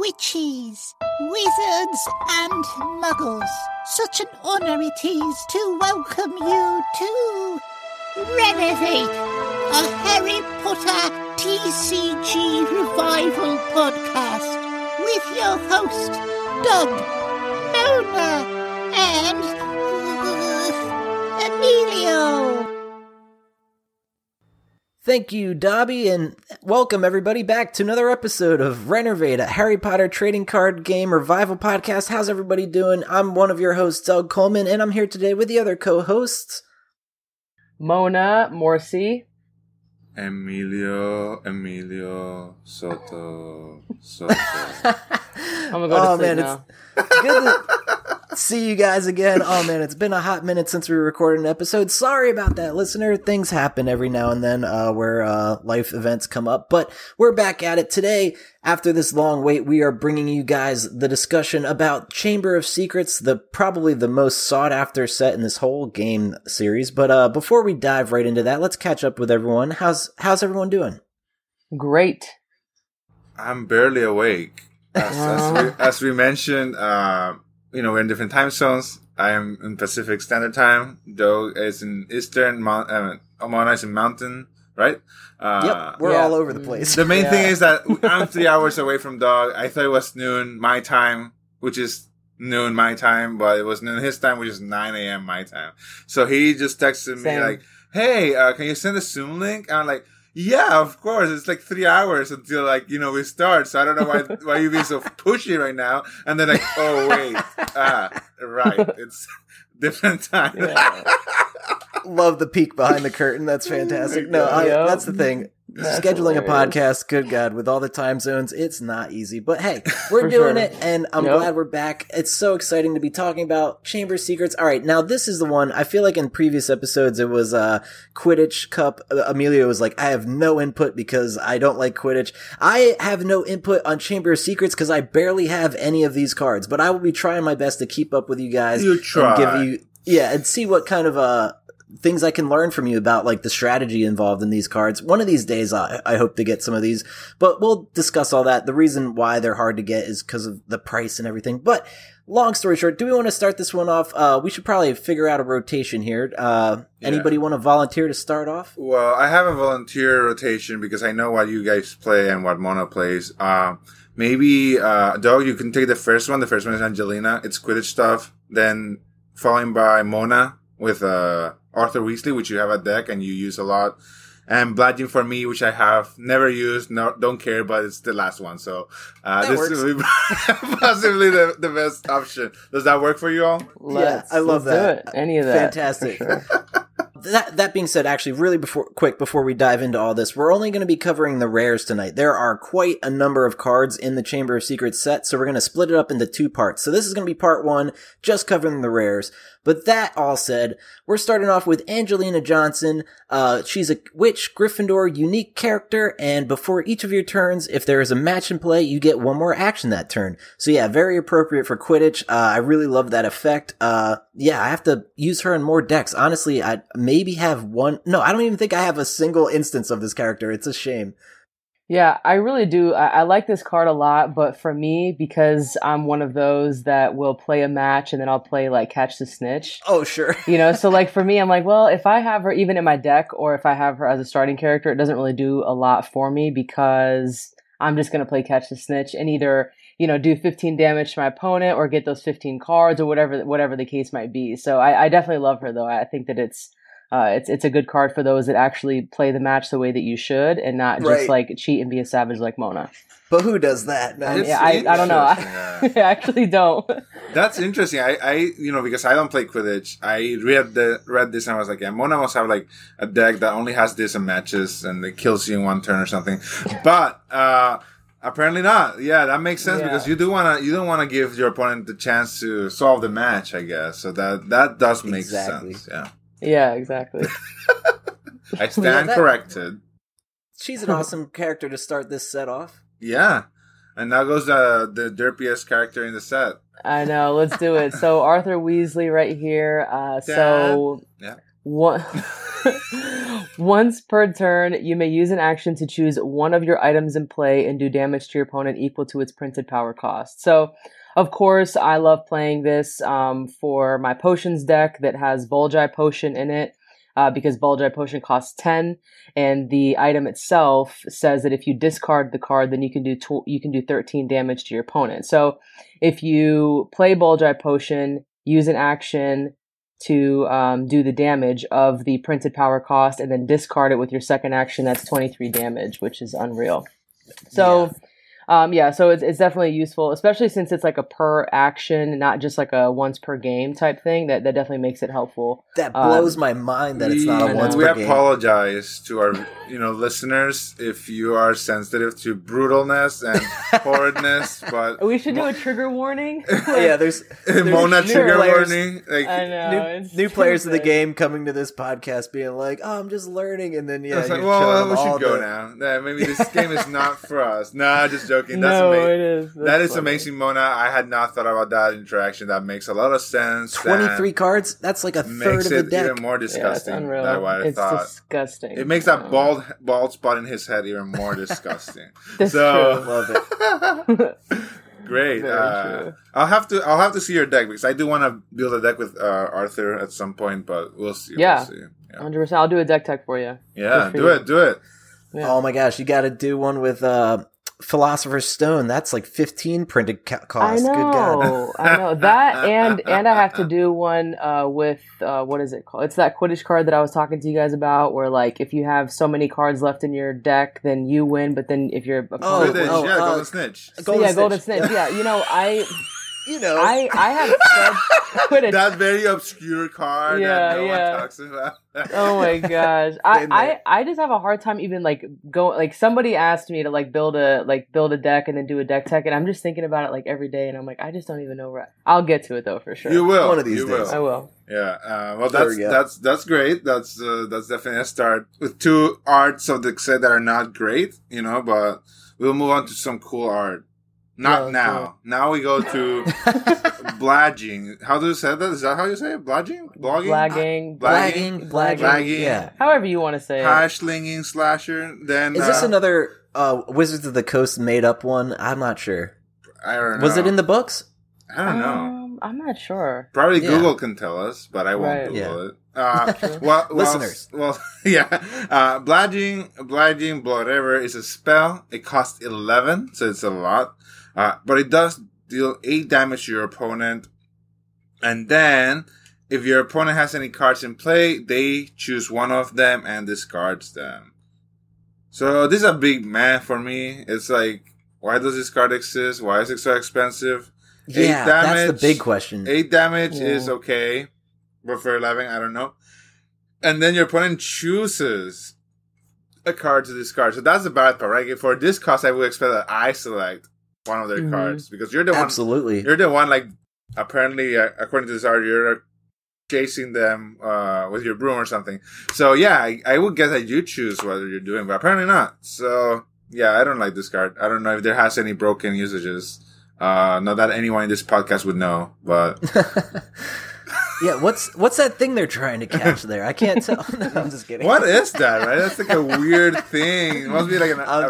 witches, wizards and muggles. Such an honour it is to welcome you to Renovate, a Harry Potter TCG Revival Podcast with your host, Doug, Mona and Emilio. Thank you, Dobby, and welcome everybody back to another episode of Renovate, a Harry Potter trading card game revival podcast. How's everybody doing? I'm one of your hosts, Doug Coleman, and I'm here today with the other co-hosts, Mona Morsi, Emilio Soto. I'm gonna go to sleep now. It's good to see you guys again. Oh man, it's been a hot minute since we recorded an episode. Sorry about that, listener. Things happen every now and then where life events come up, but we're back at it today. After this long wait, we are bringing you guys the discussion about Chamber of Secrets, probably the most sought after set in this whole game series. But before we dive right into that, let's catch up with everyone. How's everyone doing? Great. I'm barely awake. As we mentioned, we're in different time zones. I am in Pacific Standard Time. Doug is in Eastern. Mona is in Mountain, right? Yep, we're all over the place. The main thing is that I'm 3 hours away from Doug. I thought it was noon my time, which is noon my time, but it was noon his time, which is 9 a.m. my time. So he just texted me like, hey, can you send a Zoom link? And I'm like, yeah, of course. It's like 3 hours until we start. So I don't know why you're being so pushy right now. And then oh wait, right, it's different time. Yeah. Love the peek behind the curtain. That's fantastic. No, that's the thing. That's scheduling hilarious. A podcast, good God, with all the time zones, it's not easy. But hey, we're doing it, and I'm glad we're back. It's so exciting to be talking about Chamber of Secrets. All right, now this is the one, I feel like in previous episodes it was Quidditch Cup. Emilio was like, I have no input because I don't like Quidditch. I have no input on Chamber of Secrets because I barely have any of these cards. But I will be trying my best to keep up with you guys. You try. And see what kind of... things I can learn from you about, the strategy involved in these cards. One of these days, I hope to get some of these, but we'll discuss all that. The reason why they're hard to get is because of the price and everything. But long story short, do we want to start this one off? We should probably figure out a rotation here. Anybody want to volunteer to start off? Well, I have a volunteer rotation because I know what you guys play and what Mona plays. Maybe, Doug, you can take the first one. The first one is Angelina. It's Quidditch stuff. Then following by Mona with... Arthur Weasley, which you have a deck and you use a lot, and Blagging for me, which I have never used, don't care, but it's the last one, so this will be possibly the best option. Does that work for you all? I love that. Any of that, fantastic. Sure. That being said, actually, really before we dive into all this, we're only going to be covering the rares tonight. There are quite a number of cards in the Chamber of Secrets set, so we're going to split it up into two parts. So this is going to be part one, just covering the rares. But that all said, we're starting off with Angelina Johnson. She's a witch, Gryffindor, unique character, and before each of your turns, if there is a match in play, you get one more action that turn. So yeah, very appropriate for Quidditch. I really love that effect. I have to use her in more decks. Honestly, I maybe have one. No, I don't even think I have a single instance of this character. It's a shame. Yeah, I really do. I like this card a lot, but for me, because I'm one of those that will play a match and then I'll play Catch the Snitch. Oh, sure. So for me, I'm like, well, if I have her even in my deck or if I have her as a starting character, it doesn't really do a lot for me because I'm just going to play Catch the Snitch and either, do 15 damage to my opponent or get those 15 cards or whatever the case might be. So I definitely love her, though. I think that it's a good card for those that actually play the match the way that you should and not just cheat and be a savage like Mona. But who does that? I don't know. I actually don't. That's interesting. I because I don't play Quidditch, I read this and I was like, yeah, Mona must have a deck that only has this and matches and it kills you in one turn or something. But apparently not. Yeah, that makes sense because you don't want to give your opponent the chance to solve the match, I guess. So that does make sense. Yeah. Yeah, exactly. I stand corrected. She's an awesome character to start this set off. Yeah. And now goes the derpiest character in the set. I know. Let's do it. So Arthur Weasley right here. One Once per turn, you may use an action to choose one of your items in play and do damage to your opponent equal to its printed power cost. So, of course, I love playing this for my potions deck that has Bulgeye Potion in it, because Bulgeye Potion costs 10, and the item itself says that if you discard the card, then you can do 13 damage to your opponent. So, if you play Bulgeye Potion, use an action to do the damage of the printed power cost, and then discard it with your second action. That's 23 damage, which is unreal. So, yeah, so it's definitely useful, especially since it's like a per action, not just like a once per game type thing. That definitely makes it helpful. That blows my mind that it's not a once per game. We apologize to our listeners if you are sensitive to brutalness and horridness, but we should do a trigger warning. Yeah, there's Mona trigger players, warning. Like, I know, new players of the game coming to this podcast being like, "Oh, I'm just learning," and then we should go now. Yeah, maybe this game is not for us. Nah, just. Joking. It is. That is amazing, Mona. I had not thought about that interaction. That makes a lot of sense. 23 cards? That's like a third of the deck. Makes it even more disgusting. Yeah, it's unreal. That's what I thought. It's disgusting. It makes that bald spot in his head even more disgusting. That's true. Love it. Great. True. I'll have to see your deck because I do want to build a deck with Arthur at some point, but we'll see. Yeah. 100%. I'll do a deck tech for you. Yeah. Do it. Yeah. Oh my gosh, you got to do one with. Philosopher's Stone, that's like 15 printed cost. I know. Good God. I know that, and I have to do one with what is it called? It's that Quidditch card that I was talking to you guys about, where like if you have so many cards left in your deck, then you win. But then if you're Golden Snitch, Golden Snitch, yeah. I have said Quidditch. That very obscure card that no one talks about. Oh my gosh. I just have a hard time even somebody asked me to build a deck and then do a deck tech, and I'm just thinking about it every day, and I'm like, I just don't even know where I'll get to it though for sure. You will. One of these days. I will. Yeah. Well that's great. That's definitely a start with two arts of the set that are not great, but we'll move on to some cool art. Not now. Cool. Now we go to blagging. How do you say that? Is that how you say it? Blagging? Blagging. Blagging. Yeah. However you want to say it. High-slinging slasher. Then is this another Wizards of the Coast made-up one? I'm not sure. I don't know. Was it in the books? I don't know. I'm not sure. Probably Google can tell us, but I won't Google it. Listeners. Blagging, whatever, is a spell. It costs 11, so it's a lot. But it does deal 8 damage to your opponent. And then, if your opponent has any cards in play, they choose one of them and discards them. So, this is a big meh for me. It's like, why does this card exist? Why is it so expensive? Yeah, 8 damage, that's the big question. 8 damage is okay. But for 11, I don't know. And then your opponent chooses a card to discard. So, that's the bad part, right? For this cost, I would expect that I select one of their cards, because you're the one. Absolutely, you're the one. Apparently, according to this art, you're chasing them with your broom or something. So yeah, I would guess that you choose whether you're doing, but apparently not. So yeah, I don't like this card. I don't know if there has any broken usages. Not that anyone in this podcast would know, but yeah, what's that thing they're trying to catch there? I can't tell. No, I'm just kidding. What is that? Right? That's a weird thing. It must be a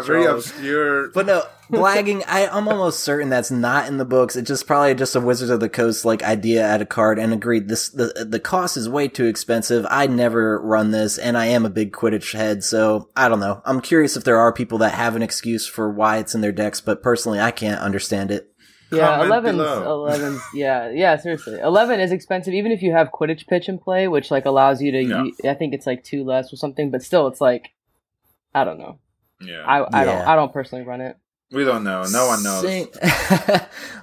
very obscure. But no. Blagging, I'm almost certain that's not in the books. It's just probably just a Wizards of the Coast idea at a card. And agreed, the cost is way too expensive. I'd never run this, and I am a big Quidditch head, so I don't know. I'm curious if there are people that have an excuse for why it's in their decks, but personally, I can't understand it. Yeah, 11. Yeah. Seriously, 11 is expensive, even if you have Quidditch pitch in play, which allows you to. Yeah. I think it's 2 less or something, but still, it's I don't know. Yeah, I don't personally run it. We don't know. No one knows.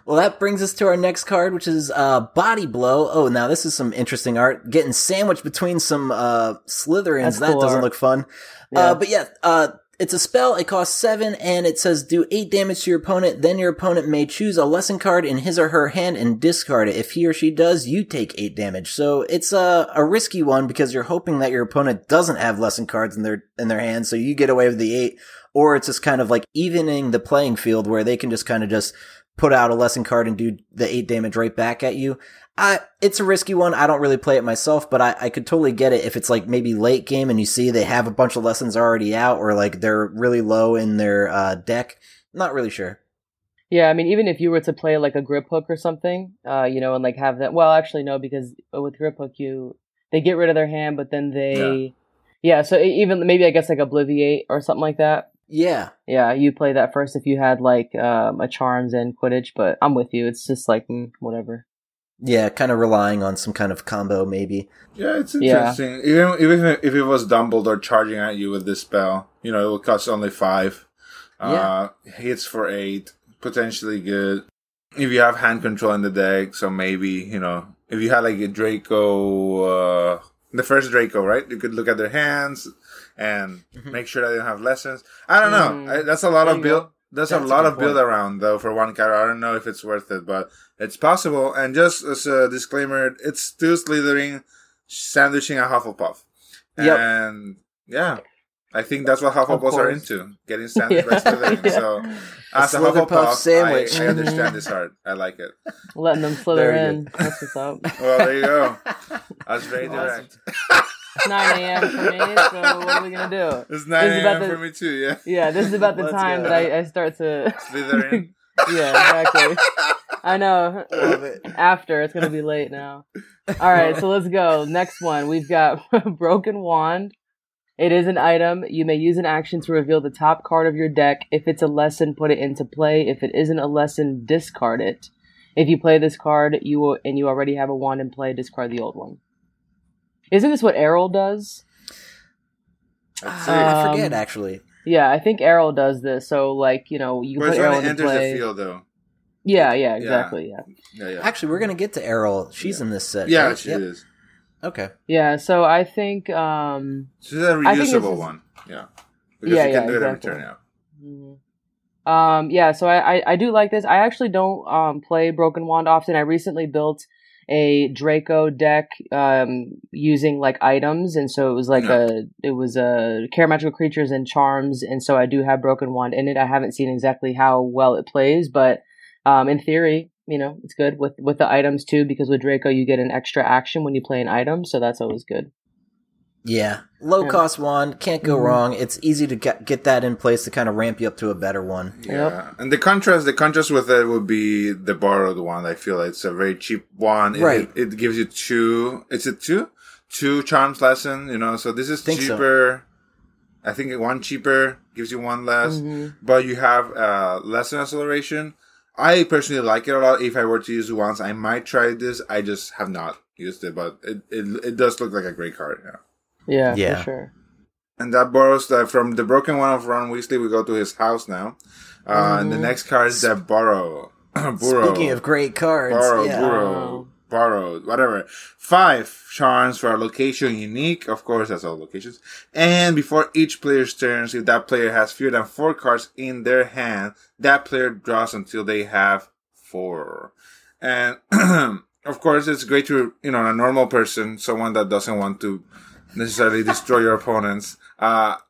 Well, that brings us to our next card, which is Body Blow. Oh, now this is some interesting art. Getting sandwiched between some Slytherins. That's that cool doesn't art. Look fun. Yeah. It's a spell. It costs 7, and it says do 8 damage to your opponent. Then your opponent may choose a lesson card in his or her hand and discard it. If he or she does, you take 8 damage. So it's a risky one because you're hoping that your opponent doesn't have lesson cards in their hand, so you get away with the 8. Or it's just kind of evening the playing field where they can just kind of just put out a lesson card and do the 8 damage right back at you. It's a risky one. I don't really play it myself, but I could totally get it if it's like maybe late game and you see they have a bunch of lessons already out, or like they're really low in their deck. Not really sure. Yeah, I mean, even if you were to play like a grip hook or something, and like have that. Well, actually, no, because with grip hook, they get rid of their hand, but then they, so even maybe I guess like Obliviate or something like that. Yeah, yeah, you play that first if you had like a Charms and Quidditch. But I'm with you; it's just like whatever. Yeah, kind of relying on some kind of combo, maybe. Yeah, it's interesting. Yeah. Even if it was Dumbledore charging at you with this spell, it would cost only 5. Hits for 8. Potentially good if you have hand control in the deck. So maybe if you had like a Draco, the first Draco, right? You could look at their hands and make sure that they don't have lessons. I don't know. That's a lot of build. That's a lot of build around though for one character. I don't know if it's worth it, but it's possible. And just as a disclaimer, it's still Slytherin sandwiching a Hufflepuff. Yep. And yeah. I think that's what Hufflepuffs are into, getting sandwiched by Slytherin. Yeah. So, as a Hufflepuff sandwich, I understand this hard. I like it. Letting them slither in. That's what's up. Well, there you go. That's very direct. It's 9 a.m. for me, so what are we going to do? It's 9 a.m. for me too, yeah. Yeah, this is about the time that I start to... Slytherin. Yeah, exactly. I know. Love it. After, it's going to be late now. All right, so let's go. Next one, we've got Broken Wand. It is an item. You may use an action to reveal the top card of your deck. If it's a lesson, put it into play. If it isn't a lesson, discard it. If you play this card and you already have a wand in play, discard the old one. Isn't this what Errol does? I forget, actually. Yeah, I think Errol does this. So, you put Errol into play. Enters the field, though. Yeah, exactly. Yeah. Actually, we're going to get to Errol. She's in this set. Yeah, right? She is. Okay. Yeah, so I think... so this is a reusable one. Yeah. Because you can do it every turn now. So I do like this. I actually don't play Broken Wand often. I recently built a Draco deck using items, and so it was a Caramagical Creatures and Charms, and so I do have Broken Wand in it. I haven't seen exactly how well it plays, but in theory... it's good with the items too, because with Draco you get an extra action when you play an item, so that's always good. Yeah, low cost wand, can't go wrong. It's easy to get that in place to kind of ramp you up to a better one. Yeah, yep. And the contrast with it would be the borrowed one. I feel like it's a very cheap one. Right, it gives you two. Is it two charms lesson? So this is cheaper. So. I think one cheaper gives you one less, but you have lesson acceleration. I personally like it a lot. If I were to use it once, I might try this. I just have not used it, but it does look like a great card. Yeah. Yeah, for sure. And that borrows from the Broken One of Ron Weasley. We go to his house now. And the next card is the Burrow. Speaking of great cards. Burrow, whatever. 5 charms for a location unique. Of course, that's all locations. And before each player's turns, if that player has fewer than 4 cards in their hand, that player draws until they have 4. And, of course, it's great to, a normal person, someone that doesn't want to necessarily destroy your opponents.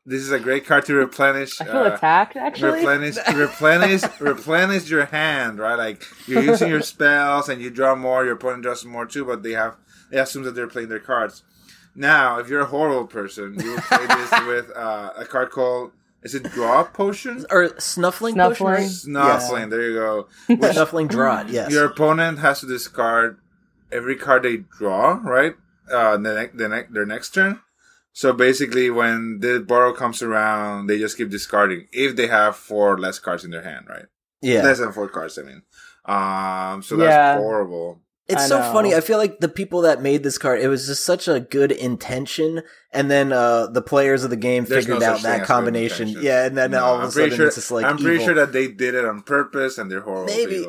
This is a great card to replenish. I feel attacked, actually. Replenish your hand, right? Like you're using your spells and you draw more. Your opponent draws more too, but they assume that they're playing their cards. Now, if you're a horrible person, you will play this with a card called is it Draw Potion or Snuffling Potion? Snuffling. Yeah. There you go. Which Snuffling Draw. Yes. Your opponent has to discard every card they draw, right? Their next turn. So basically, when the borrow comes around, they just keep discarding if they have 4 less cards in their hand, right? Yeah, less than 4 cards. I mean, so that's horrible. It's so funny. I feel like the people that made this card, it was just such a good intention, and then the players of the game figured out that combination. Yeah, and then all of a sudden it's just like I'm pretty sure that they did it on purpose, and they're horrible. Maybe,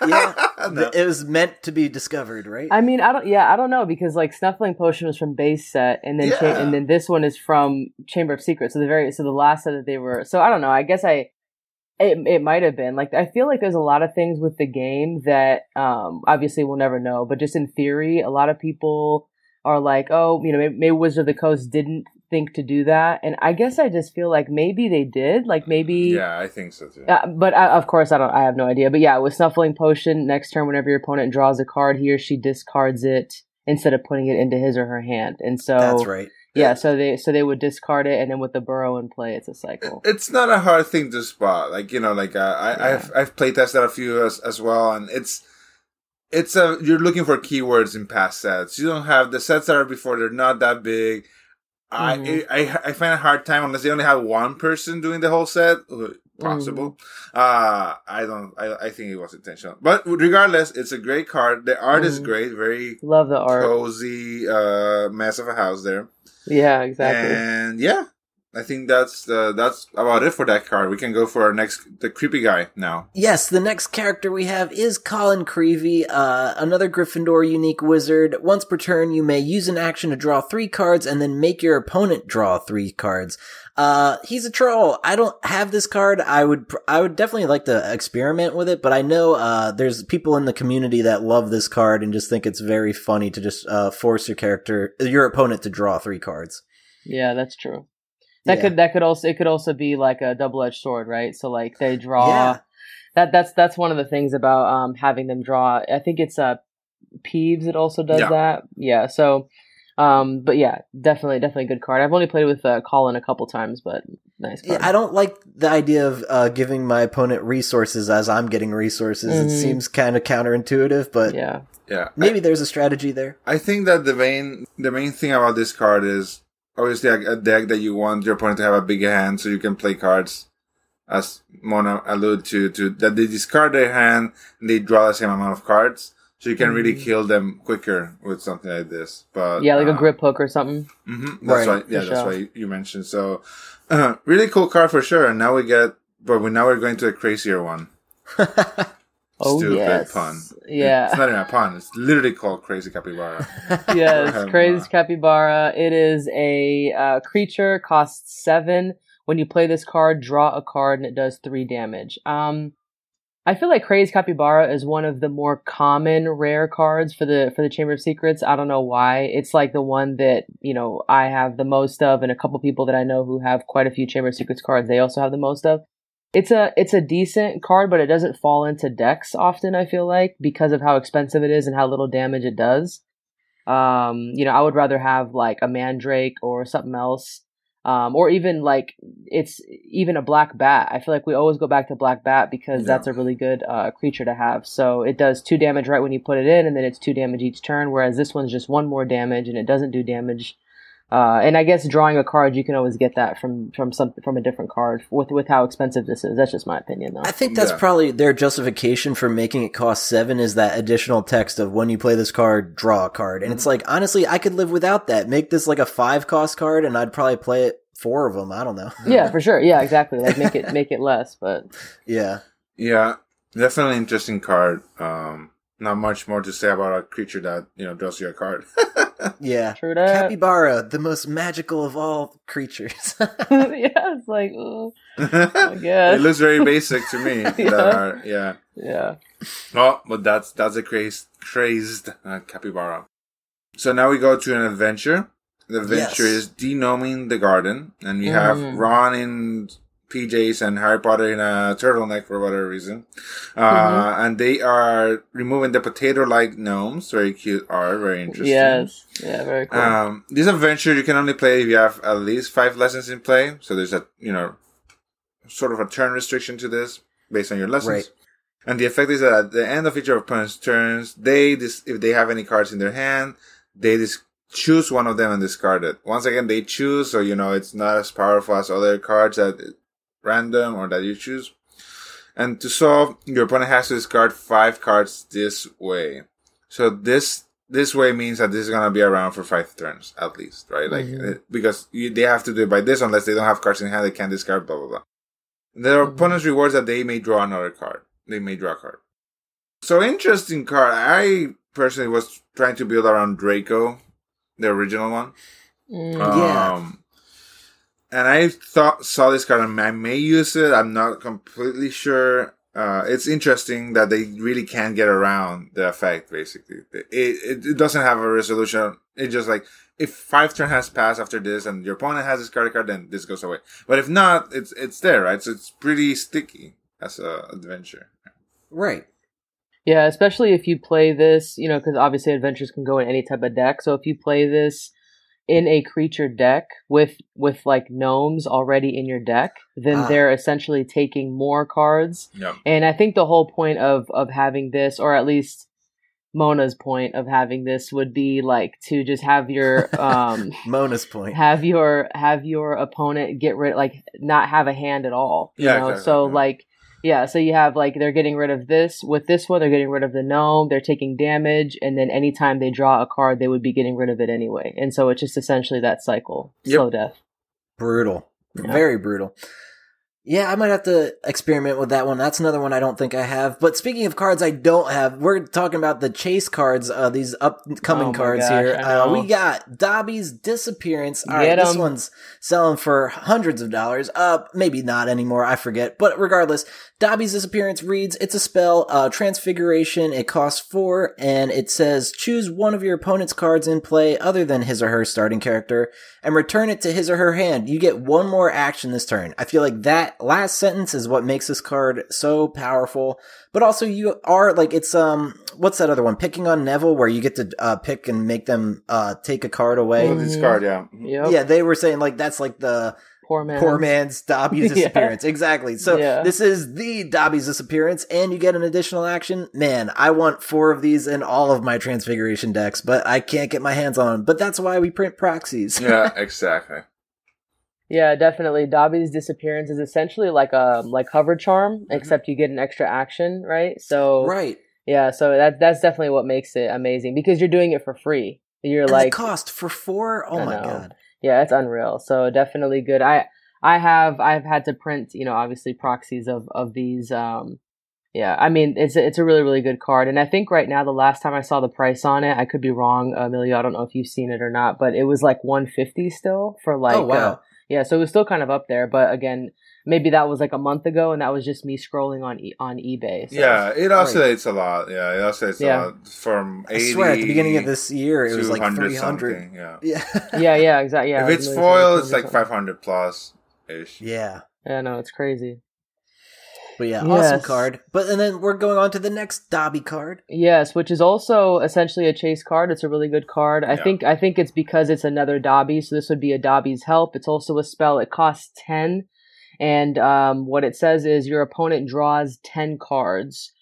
it was meant to be discovered, right? I mean, I don't know because like Snuffling Potion was from base set, and then and then this one is from Chamber of Secrets. So the last set that they were. So I don't know. I guess It might have been like I feel like there's a lot of things with the game that obviously we'll never know, but just in theory, a lot of people are like, oh, maybe Wizard of the Coast didn't think to do that. And I guess I just feel like maybe they did. Like maybe. Yeah, I think so too. But of course, I have no idea. But yeah, with Snuffling Potion, next turn, whenever your opponent draws a card, he or she discards it instead of putting it into his or her hand. And so. That's right. Yeah, so they would discard it, and then with the Burrow in play, it's a cycle. It's not a hard thing to spot, like, you know, like I've play tested a few as well, and it's you're looking for keywords in past sets. You don't have the sets that are before; they're not that big. Mm-hmm. I find a hard time unless they only have one person doing the whole set. Possible. Mm-hmm. I think it was intentional, but regardless, it's a great card. The art is great. Very love the art. Cozy mess of a house there. Yeah, exactly. And yeah, I think that's about it for that card. We can go for our next, the creepy guy now. Yes, the next character we have is Colin Creevey, another Gryffindor unique wizard. Once per turn, you may use an action to draw 3 cards and then make your opponent draw 3 cards. He's a troll. I don't have this card. I would definitely like to experiment with it, but I know, there's people in the community that love this card and just think it's very funny to just, force your opponent to draw 3 cards. Yeah, that's true. That could also be like a double-edged sword, right? So like they draw, that's one of the things about, having them draw. I think it's, Peeves that also does that. Yeah. So, but yeah, definitely a good card. I've only played with Colin a couple times, but nice card. Yeah, I don't like the idea of giving my opponent resources as I'm getting resources. Mm-hmm. It seems kind of counterintuitive, but yeah, maybe there's a strategy there. I think that the main thing about this card is obviously a deck that you want your opponent to have a big hand so you can play cards, as Mona alluded to that they discard their hand and they draw the same amount of cards. So you can really kill them quicker with something like this. But yeah, like a grip hook or something. Mm-hmm. That's right. That's why you mentioned. So really cool card for sure. And now we're going to a crazier one. Stupid pun. Yeah. It's not even a pun. It's literally called Crazy Capybara. Yes, Crazy Capybara. It is a creature, costs 7. When you play this card, draw a card and it does 3 damage. I feel like Crazy Capybara is one of the more common rare cards for the Chamber of Secrets. I don't know why. It's like the one that, you know, I have the most of, and a couple people that I know who have quite a few Chamber of Secrets cards, they also have the most of. It's a decent card, but it doesn't fall into decks often, I feel like, because of how expensive it is and how little damage it does. You know, I would rather have like a Mandrake or something else. Or even like it's even a black bat. I feel like we always go back to black bat because that's a really good creature to have. So it does 2 damage right when you put it in, and then it's 2 damage each turn. Whereas this one's just 1 more damage, and it doesn't do damage. And I guess drawing a card, you can always get that from a different card with how expensive this is. That's just my opinion, though. I think that's probably their justification for making it cost 7 is that additional text of when you play this card, draw a card. And it's like, honestly, I could live without that. Make this like a 5 cost card and I'd probably play it 4 of them. I don't know. Yeah, for sure. Yeah, exactly. Like make it less, but. Yeah. Yeah. Definitely interesting card. Not much more to say about a creature that, you know, draws you a card. Yeah. True that. Capybara, the most magical of all creatures. Yeah, it's like, ooh, I guess. It looks very basic to me. Yeah. Well, but that's a crazed capybara. So now we go to an adventure. The adventure is denoming the garden. And we have Ron in PJs and Harry Potter in a turtleneck for whatever reason. And they are removing the potato-like gnomes. Very cute art. Very interesting. Yes. Yeah, very cool. This adventure you can only play if you have at least 5 lessons in play. So there's a, you know, sort of a turn restriction to this based on your lessons. Right. And the effect is that at the end of each of your opponent's turns, if they have any cards in their hand, they choose one of them and discard it. Once again, they choose, so, you know, it's not as powerful as other cards that random or that you choose. And to solve, your opponent has to discard 5 cards this way. So this way means that this is going to be around for 5 turns at least, right? Like because they have to do it by this, unless they don't have cards in hand, they can't discard, blah blah blah. Their opponent's rewards that they may draw another card. They may draw a card. So interesting card. I personally was trying to build around Draco, the original one. And I saw this card, and I may use it. I'm not completely sure. It's interesting that they really can't get around the effect, basically. It doesn't have a resolution. It's just like, if 5 turns has passed after this and your opponent has discarded a card, then this goes away. But if not, it's there, right? So it's pretty sticky as an adventure. Right. Yeah, especially if you play this, you know, because obviously adventures can go in any type of deck. So if you play this in a creature deck with like gnomes already in your deck, then they're essentially taking more cards. Yeah. And I think the whole point of having this, or at least Mona's point of having this, would be like to just have your Mona's point. Have your opponent get rid, like not have a hand at all. You know? Exactly. So like yeah, so you have, like, they're getting rid of this. With this one, they're getting rid of the gnome. They're taking damage. And then anytime they draw a card, they would be getting rid of it anyway. And so it's just essentially that cycle. Yep. Slow death. Brutal. Yeah. Very brutal. Yeah, I might have to experiment with that one. That's another one I don't think I have. But speaking of cards I don't have, we're talking about the chase cards, these upcoming cards gosh, here. We got Dobby's Disappearance. All right, this one's selling for hundreds of dollars. Maybe not anymore, I forget. But regardless, Dobby's Disappearance reads, it's a spell, Transfiguration, it costs 4, and it says, choose one of your opponent's cards in play other than his or her starting character, and return it to his or her hand. You get one more action this turn. I feel like that last sentence is what makes this card so powerful, but also you are, like, it's, what's that other one? Picking on Neville, where you get to pick and make them take a card away. Mm-hmm. This card, yeah. Yep. Yeah, they were saying, like, that's like the... Poor man's Dobby's Disappearance. Yeah. Exactly. So This is the Dobby's Disappearance, and you get an additional action. Man, I want 4 of these in all of my Transfiguration decks, but I can't get my hands on them. But that's why we print proxies. Yeah, exactly. Yeah, definitely. Dobby's Disappearance is essentially like a Hover Charm, mm-hmm. except you get an extra action, right? So right. Yeah, so that's definitely what makes it amazing, because you're doing it for free. You're and like the cost for 4. Oh my god. Yeah, it's unreal. So definitely good. I've had to print, you know, obviously proxies of these. Yeah, I mean, it's a really, really good card. And I think right now, the last time I saw the price on it, I could be wrong, Emilio, I don't know if you've seen it or not, but it was like $150 still for like, oh, wow. Yeah, so it was still kind of up there. But again, maybe that was like a month ago, and that was just me scrolling on eBay. So yeah, it oscillates a lot. Yeah, it oscillates a lot from 80. I swear, at the beginning of this year, it was like 300. Yeah, exactly. Yeah, if it's foil, it's like 500 plus ish. Yeah. Yeah, no, it's crazy. But yeah, awesome card. But and then we're going on to the next Dobby card. Yes, which is also essentially a chase card. It's a really good card. I think it's because it's another Dobby. So this would be a Dobby's Help. It's also a spell. It costs 10. And what it says is your opponent draws 10 cards.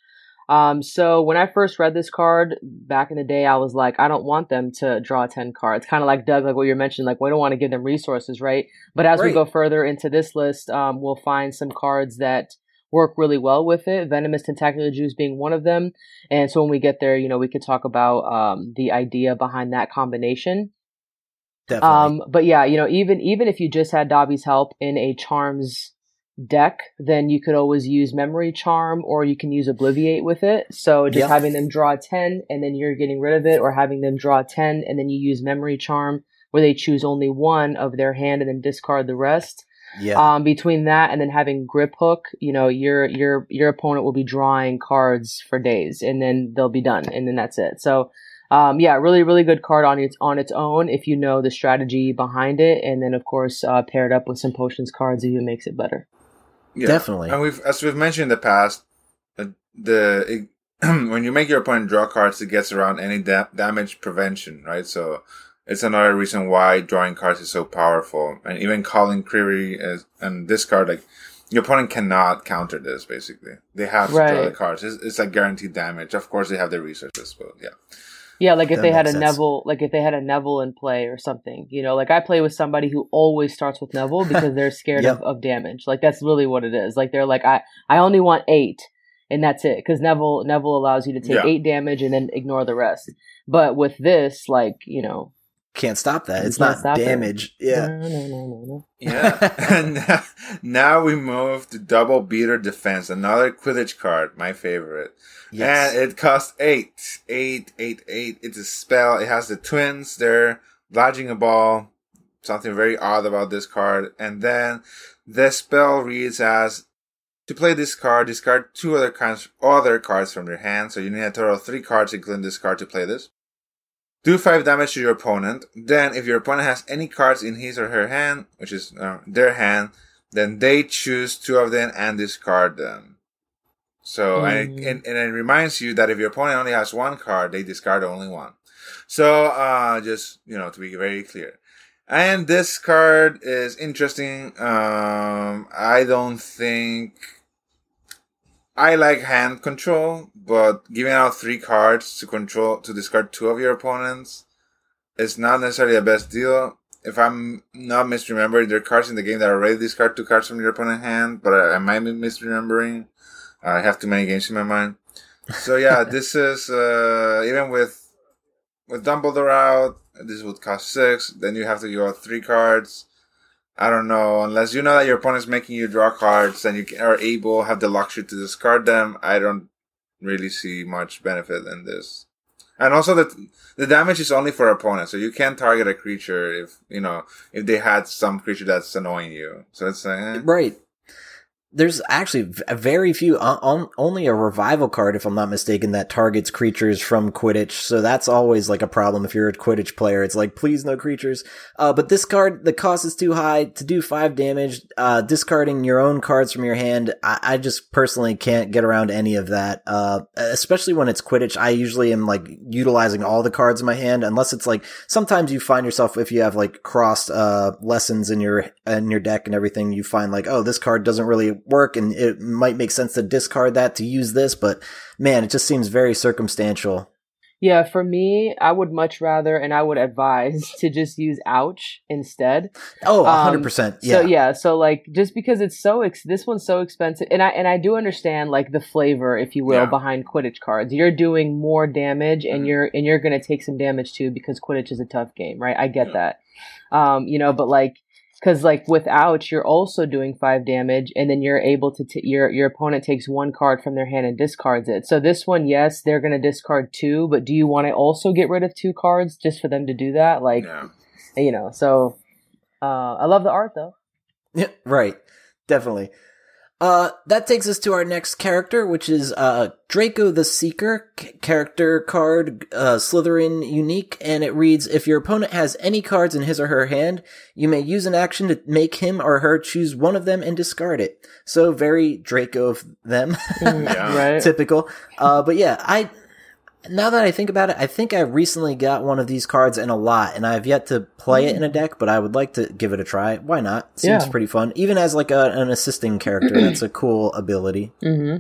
So when I first read this card back in the day, I was like, I don't want them to draw 10 cards. Kind of like Doug, like what you mentioned, like we don't want to give them resources, right? But as we go further into this list, we'll find some cards that work really well with it. Venomous Tentacular Juice being one of them. And so when we get there, you know, we could talk about the idea behind that combination. Definitely. But yeah, you know, even if you just had Dobby's Help in a Charms deck, then you could always use Memory Charm, or you can use Obliviate with it. So just having them draw 10 and then you're getting rid of it, or having them draw 10 and then you use Memory Charm where they choose only one of their hand and then discard the rest. Yeah. Between that and then having Grip Hook, you know, your opponent will be drawing cards for days and then they'll be done and then that's it. So really, really good card on its own if you know the strategy behind it, and then of course paired up with some potions cards, even makes it better. Yeah. Definitely. And as we've mentioned in the past, when you make your opponent draw cards, it gets around any damage prevention, right? So it's another reason why drawing cards is so powerful. And even Colin Creevey and this card, like your opponent cannot counter this. Basically, they have to draw the cards. It's like guaranteed damage. Of course, they have the resources, but yeah. Yeah, like if they had a Neville, in play or something, you know, like I play with somebody who always starts with Neville because they're scared of damage. Like that's really what it is. Like they're like, I only want 8 and that's it. Cause Neville allows you to take 8 damage and then ignore the rest. But with this, like, you know, can't stop that. It's not damage. It. Yeah. No. Yeah. And now we move to Double Beater Defense, another Quidditch card, my favorite. Yes. And it costs 8. It's a spell. It has the twins. They're dodging a ball. Something very odd about this card. And then the spell reads as, to play this card, discard 2 other cards from your hand. So you need a total of 3 cards, including this card, to play this. Do 5 damage to your opponent. Then, if your opponent has any cards in his or her hand, which is their hand, then they choose 2 of them and discard them. So, and it reminds you that if your opponent only has 1 card, they discard only 1. So, just, you know, to be very clear. And this card is interesting. I don't think... I like hand control, but giving out 3 cards to discard 2 of your opponents is not necessarily the best deal. If I'm not misremembering, there are cards in the game that already discard 2 cards from your opponent's hand, but I might be misremembering. I have too many games in my mind. So yeah, this is, even with Dumbledore out, this would cost 6, then you have to give out 3 cards. I don't know, unless you know that your opponent's making you draw cards and you are able, have the luxury to discard them, I don't really see much benefit in this. And also the damage is only for opponents, so you can't target a creature if they had some creature that's annoying you. So it's like, Right. There's actually very few, only a revival card, if I'm not mistaken, that targets creatures from Quidditch. So that's always like a problem if you're a Quidditch player. It's like, please, no creatures. But this card, the cost is too high to do 5 damage. Discarding your own cards from your hand, I just personally can't get around any of that. Especially when it's Quidditch, I usually am like utilizing all the cards in my hand, unless it's like, sometimes you find yourself, if you have like crossed lessons in your deck and everything, you find like, oh, this card doesn't really work and it might make sense to discard that to use this, but man, it just seems very circumstantial. Yeah, for me, I would much rather, and I would advise to just use ouch instead. Oh, 100%. Yeah. So yeah, so like, just because it's this one's so expensive, and I do understand like the flavor, if you will, behind Quidditch cards. You're doing more damage, and you're going to take some damage too, because Quidditch is a tough game, right? I get that. But like, because like without, you're also doing 5 damage, and then you're able to your opponent takes 1 card from their hand and discards it. So this one, yes, they're going to discard 2, but do you want to also get rid of 2 cards just for them to do that? Like, So I love the art though. Yeah, right, definitely. That takes us to our next character, which is Draco the Seeker, character card, Slytherin unique, and it reads, if your opponent has any cards in his or her hand, you may use an action to make him or her choose 1 of them and discard it. So very Draco of them, right? Typical. But yeah, now that I think about it, I think I recently got one of these cards in a lot, and I've yet to play it in a deck, but I would like to give it a try. Why not? Seems pretty fun. Even as like an assisting character, that's a cool ability. Mm-hmm.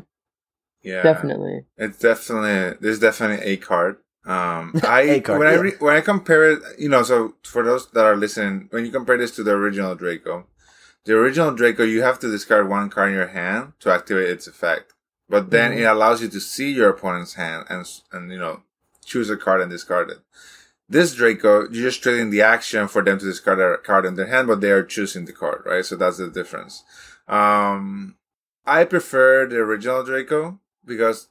Yeah. Definitely. There's definitely a card. When I compare it, so for those that are listening, when you compare this to the original Draco, you have to discard 1 card in your hand to activate its effect. But then it allows you to see your opponent's hand and choose a card and discard it. This Draco, you're just trading the action for them to discard a card in their hand, but they are choosing the card, right? So that's the difference. I prefer the original Draco because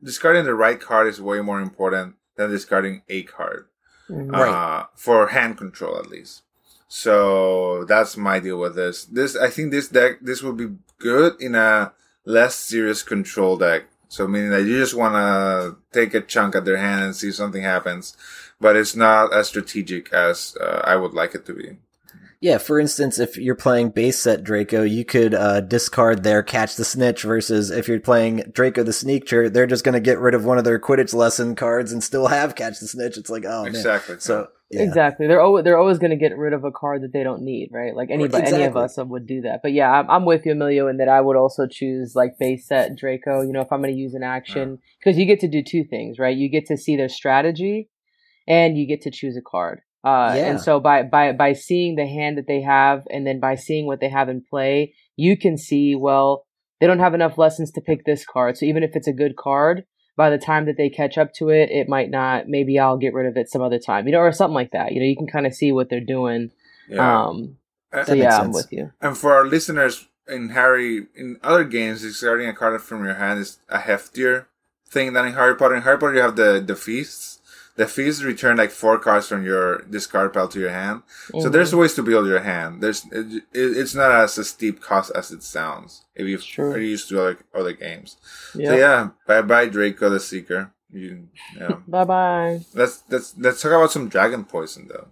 discarding the right card is way more important than discarding a card. Right. For hand control, at least. So that's my deal with this. I think this deck will be good in a less serious control deck. So meaning that you just want to take a chunk at their hand and see if something happens. But it's not as strategic as I would like it to be. Yeah, for instance, if you're playing base set Draco, you could discard their Catch the Snitch, versus if you're playing Draco the Sneaker, they're just going to get rid of one of their Quidditch lesson cards and still have Catch the Snitch. It's like, oh, exactly. Man. So, yeah. Exactly. They're always going to get rid of a card that they don't need, right? Like any of us would do that. But yeah, I'm with you, Emilio, in that I would also choose like base set Draco, if I'm going to use an action, because you get to do 2 things, right? You get to see their strategy and you get to choose a card. And so by seeing the hand that they have, and then by seeing what they have in play, you can see, well, they don't have enough lessons to pick this card. So even if it's a good card, by the time that they catch up to it, it might not, maybe I'll get rid of it some other time, or something like that. You can kind of see what they're doing. Yeah. I'm with you. And for our listeners, in other games, discarding a card from your hand is a heftier thing than in Harry Potter. In Harry Potter, you have the feasts. The fees return like 4 cards from your discard pile to your hand. Mm-hmm. So there's ways to build your hand. It's not as a steep cost as it sounds if you're used to other games. Yep. So yeah, bye bye Draco the Seeker. Yeah. Bye-bye. Let's talk about some dragon poison, though.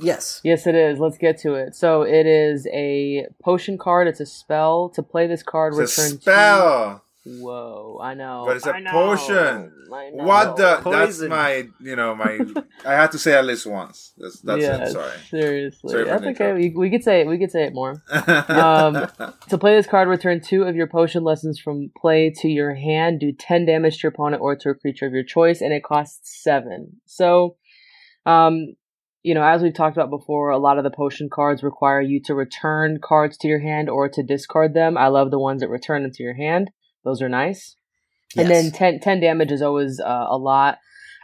Yes. Yes, it is. Let's get to it. So it is a potion card. It's a spell. To play this card, it's return a spell. Two. Whoa, I know. But it's a potion. I know. What the? Poison. That's my. You know my. I had to say at least once. That's yeah, it. Sorry. Seriously, sorry, that's okay. We could say it. We could say it more. To play this card, return two of your potion lessons from play to your hand. Do 10 damage to your opponent or to a creature of your choice, and it costs 7. So, you know, as we've talked about before, a lot of the potion cards require you to return cards to your hand or to discard them. I love the ones that return them to your hand. Those are nice. Yes. And then 10 damage is always a lot.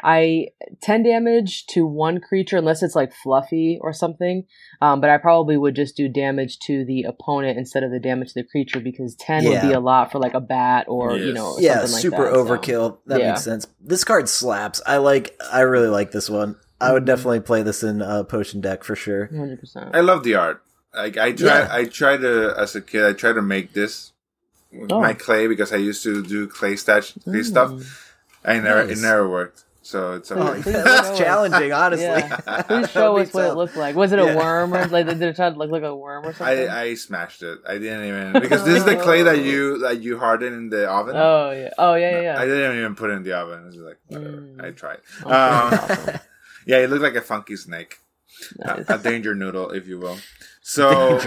10 damage to one creature, unless it's like fluffy or something. But I probably would just do damage to the opponent instead of the damage to the creature, because 10 would be a lot for like a bat or, you know, something like that. Yeah, super overkill. So, that makes sense. This card slaps. I really like this one. I would definitely play this in a potion deck for sure. 100%. I love the art. I tried to make this with my clay, because I used to do clay stuff. It never worked. So it's that's challenging, honestly. Yeah. Please show us what it looked like. Was it a worm, or like did it try to look like a worm or something? I smashed it. I didn't even, because this is the clay that you harden in the oven. Oh yeah. Oh yeah, yeah. I didn't even put it in the oven. I was just like, whatever. I tried. Okay. Yeah, it looked like a funky snake, a danger noodle, if you will. So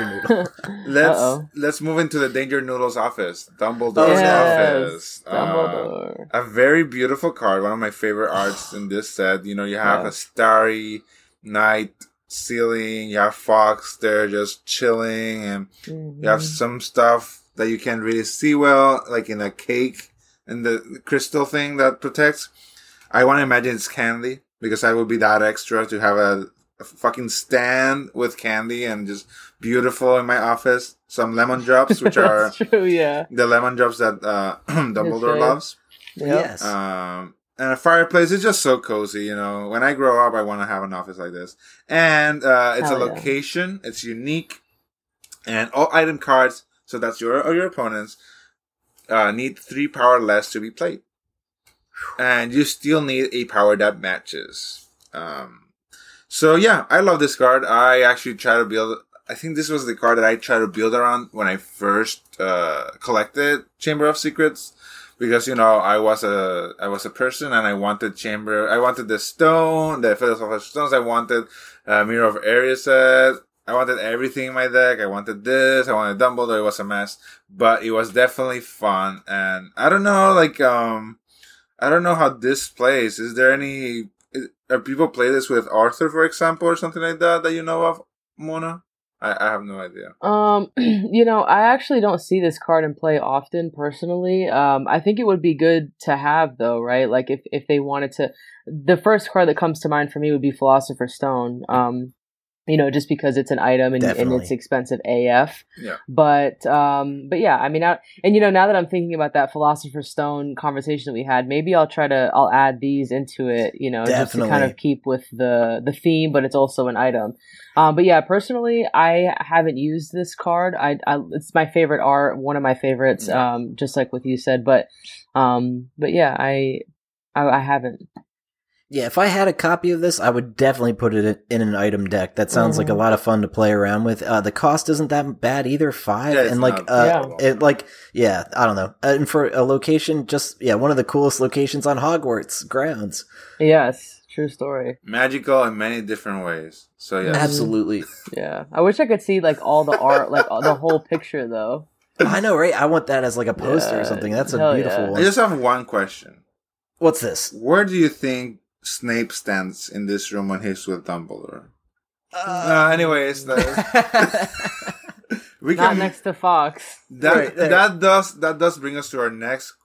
let's move into the danger noodle's office, Dumbledore's office. Dumbledore. A very beautiful card, one of my favorite arts in this set. You know, you have a starry night ceiling. You have Fawkes there just chilling, and you have some stuff that you can't really see well, like in a cake and the crystal thing that protects. I want to imagine it's candy. Because I would be that extra to have a fucking stand with candy and just beautiful in my office. Some lemon drops, which are true, the lemon drops that Dumbledore loves. Yes. And a fireplace is just so cozy, you know. When I grow up, I want to have an office like this. And it's a location. It's unique. And all item cards, so that's your or your opponent's, need 3 power less to be played. And you still need a power that matches. So yeah, I love this card. I actually try to build. I think this was the card that I tried to build around when I first collected Chamber of Secrets, because you know I was a person and I wanted chamber. I wanted the stone, the Philosopher's Stones. I wanted Mirror of Erised. I wanted everything in my deck. I wanted this. I wanted Dumbledore. It was a mess, but it was definitely fun. And I don't know, like I don't know how this plays. Is there any... Are people play this with Arthur, for example, or something like that, that you know of, Mona? I have no idea. You know, I actually don't see this card in play often, personally. I think it would be good to have, though, right? Like, if they wanted to... The first card that comes to mind for me would be Philosopher's Stone. You know, just because it's an item and it's expensive AF. Yeah. But yeah, I mean, and you know, now that I'm thinking about that Philosopher's Stone conversation that we had, maybe I'll add these into it, you know, just to kind of keep with the theme, but it's also an item. But yeah, personally, I haven't used this card. It's my favorite art, one of my favorites, just like what you said, but yeah, I haven't. Yeah, if I had a copy of this, I would definitely put it in an item deck. That sounds like a lot of fun to play around with. The cost isn't that bad either, 5. Yeah, and like, I don't know. And for a location, one of the coolest locations on Hogwarts grounds. Yes, true story. Magical in many different ways. So yeah, absolutely. Yeah, I wish I could see like all the art, like the whole picture though. I know, right? I want that as like a poster or something. That's a beautiful one. I just have one question. What's this? Where do you think Snape stands in this room when he's with Dumbledore? Anyways, not next to Fawkes. That does bring us to our next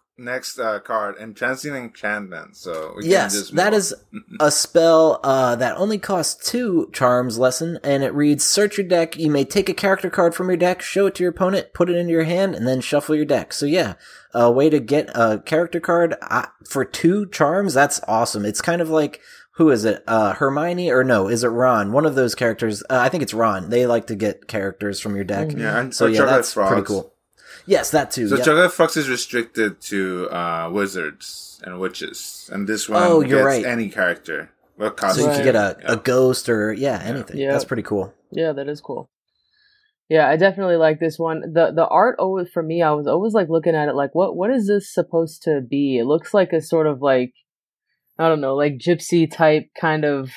card, Entrancing Enchantment. So that is a spell that only costs 2 charms lesson, and it reads: search your deck. You may take a character card from your deck, show it to your opponent, put it into your hand, and then shuffle your deck. So yeah, a way to get a character card for 2 charms. That's awesome. It's kind of like, who is it? Hermione, or no? Is it Ron? One of those characters. I think it's Ron. They like to get characters from your deck. Yeah, so yeah, that's frogs. Pretty cool. Yes, that too. So Chocolate Fox is restricted to wizards and witches, and this one gets any character. What costume? So you can get a ghost or anything. Yeah. That's pretty cool. Yeah, that is cool. Yeah, I definitely like this one. The art always, for me, I was always like looking at it like, what is this supposed to be? It looks like a sort of like, I don't know, like gypsy type kind of,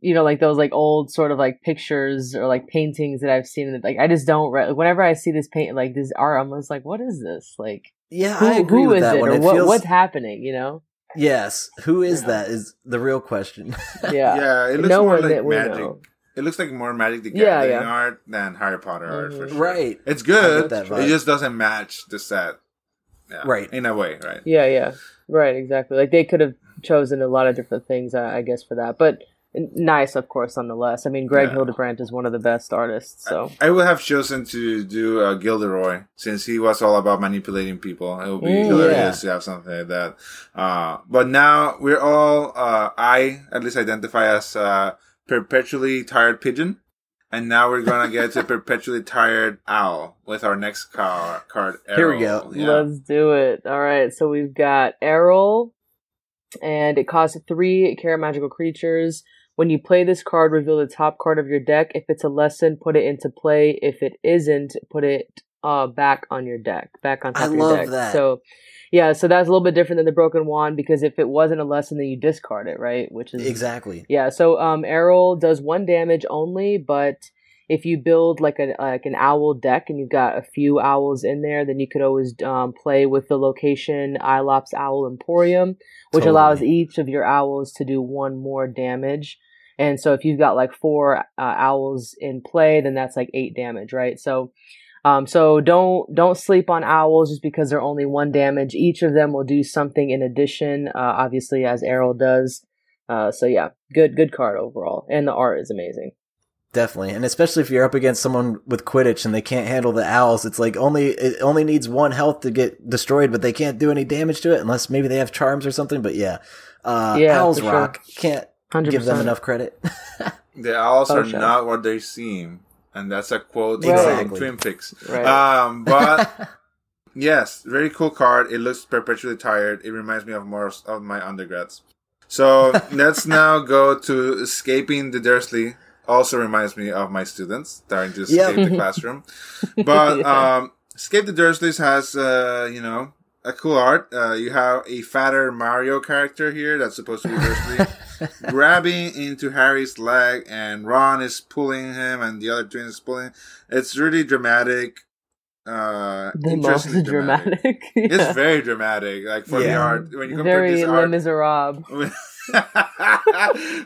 you know, like those like old sort of like pictures or like paintings that I've seen. That, like I just don't, whenever I see this paint, like this art, I'm just like, what is this? Like, yeah, I agree with that one. What's happening, you know? Yes, who is that is the real question. Yeah, it looks more like magic. It looks like more Magic the Gathering art than Harry Potter art, for sure. Right. It's good. It just doesn't match the set. Yeah. Right. In a way, right? Yeah. Right, exactly. Like, they could have chosen a lot of different things, I guess, for that. But nice, of course, nonetheless. I mean, Greg Hildebrandt is one of the best artists, so... I would have chosen to do Gilderoy, since he was all about manipulating people. It would be hilarious to have something like that. But now, we're all... I, at least, identify as... perpetually tired pigeon, and now we're gonna get to perpetually tired owl with our next card. Errol. Here we go. Yeah. Let's do it. All right, so we've got Errol, and it costs 3 care magical creatures. When you play this card, reveal the top card of your deck. If it's a lesson, put it into play. If it isn't, put it back on your deck. Back on top of your deck. I love that. So, yeah, so that's a little bit different than the Broken Wand, because if it wasn't a lesson, then you discard it, right? Which is exactly. Yeah, so Errol does 1 damage only, but if you build like an owl deck and you've got a few owls in there, then you could always play with the location Ilops Owl Emporium, which allows each of your owls to do 1 more damage. And so if you've got like 4 owls in play, then that's like 8 damage, right? So... so don't sleep on owls just because they're only 1 damage. Each of them will do something in addition, obviously, as Errol does. So yeah, good card overall, and the art is amazing. Definitely, and especially if you're up against someone with Quidditch and they can't handle the owls, it's like it only needs 1 health to get destroyed, but they can't do any damage to it unless maybe they have charms or something. But owls rock. Can't 100%. Give them enough credit. The owls are not what they seem. And that's a quote from Twin Peaks. Right. But yes, very cool card. It looks perpetually tired. It reminds me of more of my undergrads. So let's now go to Escaping the Dursley. Also reminds me of my students trying to escape the classroom. But Escape the Dursleys has, a cool art. You have a fatter Mario character here that's supposed to be Dursley. Grabbing into Harry's leg, and Ron is pulling him, and the other twin is pulling him. It's really dramatic. Interestingly dramatic. Yeah. It's very dramatic. Like for the art, when you compare this art, Les Miserables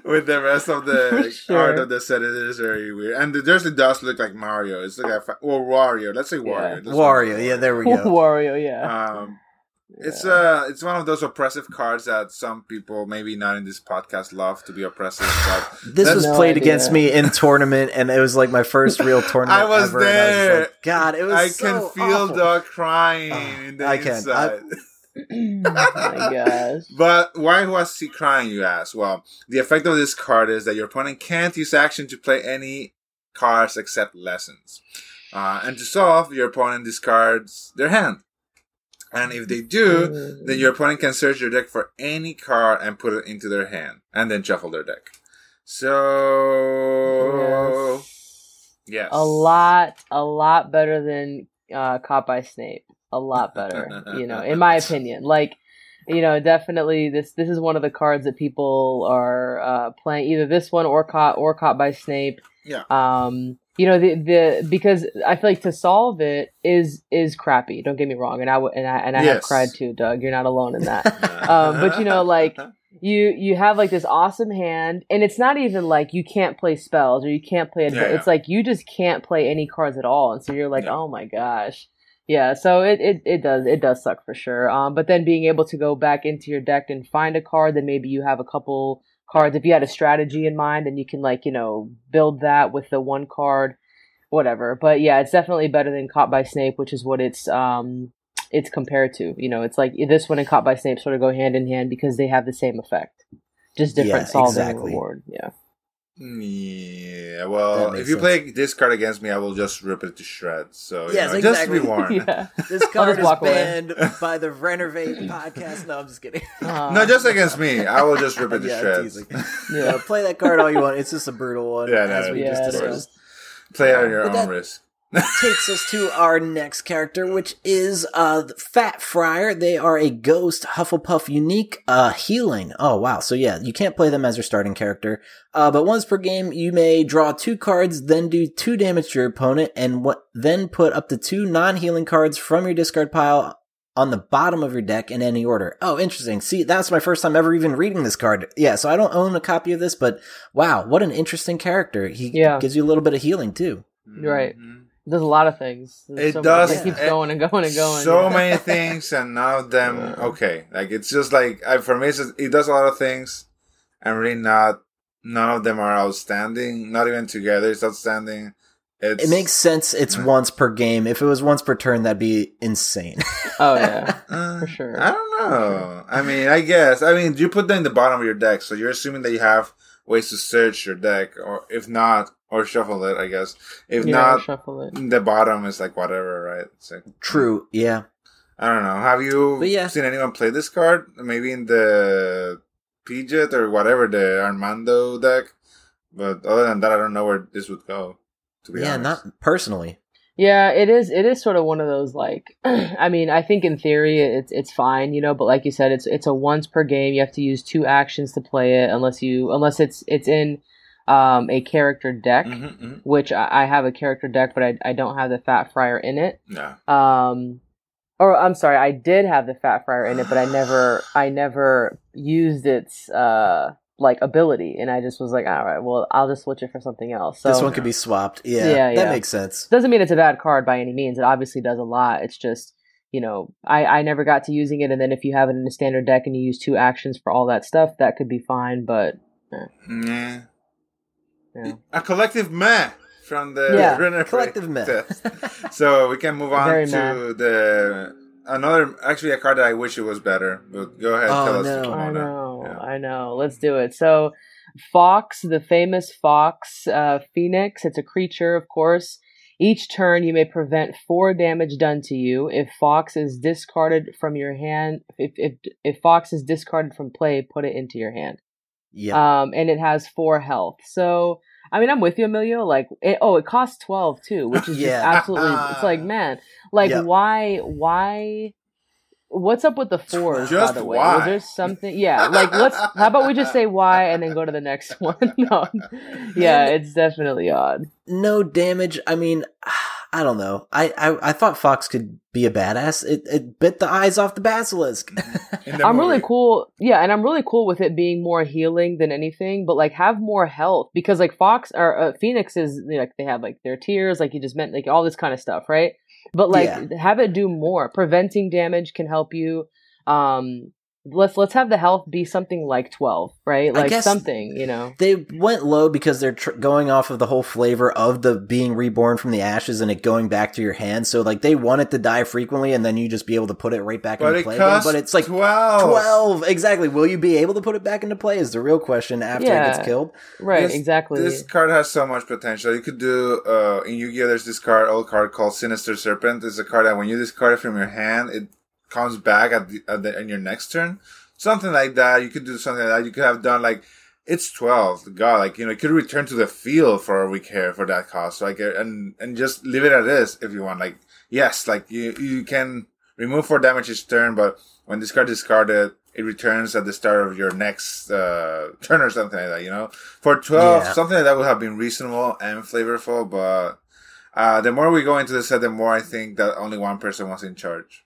with the rest of the art of the set, it is very weird. And the Dursley does look like Mario. It's like Wario. Let's say Wario. Yeah. Wario. Yeah, there we go. Wario. Yeah. Yeah. It's one of those oppressive cards that some people, maybe not in this podcast, love to be oppressive. But this was played against me in tournament, and it was like my first real tournament. I was ever, there. I was like, God, it was. I so can feel awful. Doug crying in the inside. Oh my gosh! But why was he crying? You ask. Well, the effect of this card is that your opponent can't use action to play any cards except lessons, and to solve, your opponent discards their hand. And if they do, then your opponent can search your deck for any card and put it into their hand, and then shuffle their deck. So, yes. A lot better than Caught by Snape. A lot better, in my opinion. Like, definitely this is one of the cards that people are playing, either this one or Caught by Snape. Yeah. Because I feel like to solve it is crappy. Don't get me wrong, and I have cried too, Doug. You're not alone in that. But you have like this awesome hand, and it's not even like you can't play spells or you can't play. It's like you just can't play any cards at all, and so you're like, oh my gosh, yeah. So it does suck for sure. But then being able to go back into your deck and find a card that maybe you have a couple. Cards. If you had a strategy in mind, then you can build that with the 1 card, whatever. But yeah, it's definitely better than Caught by Snape, which is what it's compared to. It's like this one and Caught by Snape sort of go hand in hand because they have the same effect, just different solving reward. Yeah. Yeah, well, if you play this card against me, I will just rip it to shreds. So, yes, you know, exactly. Just be warned. Yeah. This card is banned by the Renovate podcast. No, I'm just kidding. No, just against me. I will just rip it to shreds. Yeah, play that card all you want. It's just a brutal one, as we just discussed. Play it on your own risk. Takes us to our next character, which is the Fat Friar. They are a ghost, Hufflepuff, unique, healing. Oh, wow. So, yeah, you can't play them as your starting character. But once per game, you may draw 2 cards, then do 2 damage to your opponent, and then put up to 2 non-healing cards from your discard pile on the bottom of your deck in any order. Oh, interesting. See, that's my first time ever even reading this card. Yeah, so I don't own a copy of this, but wow, what an interesting character. He gives you a little bit of healing, too. Right. There's a lot of things. It keeps going and going and going. So many things, and none of them. Okay, like it's just like for me, it does a lot of things, and really none of them are outstanding. Not even together, it's outstanding. It makes sense. It's once per game. If it was once per turn, that'd be insane. Oh yeah, for sure. I don't know. I mean, I guess. I mean, you put them in the bottom of your deck, so you're assuming that you have ways to search your deck, or if not. Or shuffle it, I guess. If not, shuffle it. The bottom is like whatever, right? It's like, true, yeah. I don't know. Have you seen anyone play this card? Maybe in the Pidget or whatever, the Armando deck. But other than that, I don't know where this would go, to be honest. Yeah, not personally. Yeah, it is sort of one of those, like, I mean, I think in theory it's fine, you know, but like you said, it's a once per game. You have to use 2 actions to play it unless it's in... a character deck, which I have a character deck, but I don't have the Fat Friar in it. No. Or I'm sorry, I did have the Fat Friar in it, but I never used its ability, and I just was like, all right, well, I'll just switch it for something else. So, this one could be swapped. Yeah, that makes sense. Doesn't mean it's a bad card by any means. It obviously does a lot. It's just, you know, I never got to using it, and then if you have it in a standard deck and you use 2 actions for all that stuff, that could be fine, but... Nah. Yeah. A collective meh from the Renner collective meh. So we can move on to another a card that I wish it was better. But go ahead, tell us. I know. Let's do it. So Fawkes, the famous Fawkes Phoenix. It's a creature, of course. Each turn, you may prevent 4 damage done to you if Fawkes is discarded from your hand. If Fawkes is discarded from play, put it into your hand. Yeah. And it has 4 health. So, I mean, I'm with you, Emilio. Like, it costs 12 too, which is just absolutely. It's like, man, like, why? What's up with the 4s? Just by the way, was there something? Yeah, like how about we just say why and then go to the next one? No. Yeah, it's definitely odd. No damage. I mean, I don't know. I thought Fawkes could be a badass. It bit the eyes off the basilisk. I'm really cool with it being more healing than anything. But like, have more health because like Fawkes or Phoenixes, like they have like their tears, like you just meant, like all this kind of stuff, right? But like, have it do more. Preventing damage can help you. Let's have the health be something like 12, right? Like something, you know. They went low because they're going off of the whole flavor of the being reborn from the ashes and it going back to your hand. So like they want it to die frequently and then you just be able to put it right back into play. But it's like 12. Exactly. Will you be able to put it back into play is the real question after it gets killed. Right, exactly. This card has so much potential. You could do in Yu-Gi-Oh! There's this old card called Sinister Serpent. It's a card that when you discard it from your hand, it comes back in your next turn, something like that. You could do something like that. You could have done like it's 12. God, like you know, it could return to the field for a week here for that cost. Like and just leave it at this if you want. Like yes, like you can remove 4 damage each turn, but when this card is discarded, it returns at the start of your next turn or something like that. You know, for 12, something like that would have been reasonable and flavorful. But the more we go into the set, the more I think that only one person was in charge.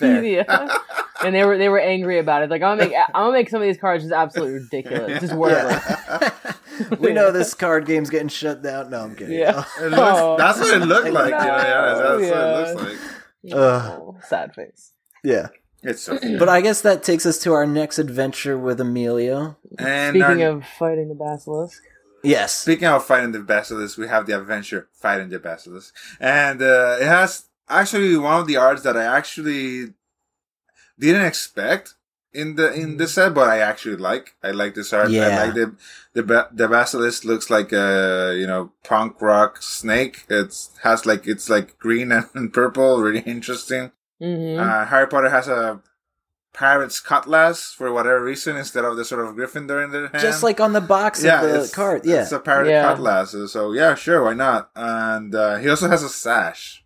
Yeah. And they were angry about it. Like I'm gonna make some of these cards just absolutely ridiculous. Just worthless. We know this card game's getting shut down. No, I'm kidding. Yeah. That's what it looked like. That's what it looks like. Sad face. Yeah. It's so funny. But I guess that takes us to our next adventure with Emilio. And speaking of fighting the basilisk. Yes. Speaking of fighting the basilisk, we have the adventure Fighting the Basilisk. And it has actually one of the arts that I actually didn't expect In the set, but I actually like. I like this art. Yeah. I like the basilisk looks like a, you know, punk rock snake. It's like green and purple. Really interesting. Mm-hmm. Harry Potter has a pirate's cutlass for whatever reason instead of the sort of Gryffindor in their hand. Just like on the box of the card. Yeah, it's a pirate cutlass. So yeah, sure, why not? And he also has a sash.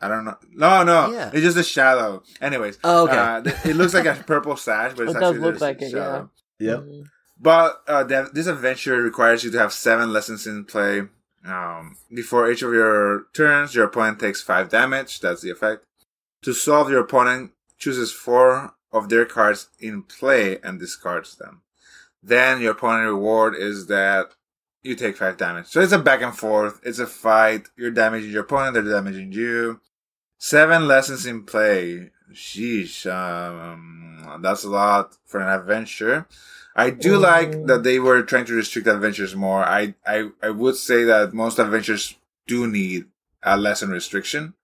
I don't know. No. Yeah. It's just a shadow. Anyways. Oh, okay. It looks like a purple sash, but it does look like a shadow. Yeah. Yep. Mm-hmm. But this adventure requires you to have 7 lessons in play. Before each of your turns, your opponent takes 5 damage. That's the effect. To solve, your opponent chooses 4 of their cards in play and discards them. Then your opponent's reward is that you take 5 damage. So it's a back and forth. It's a fight. You're damaging your opponent. They're damaging you. 7 lessons in play. Sheesh. That's a lot for an adventure. I do like that they were trying to restrict adventures more. I would say that most adventures do need a lesson restriction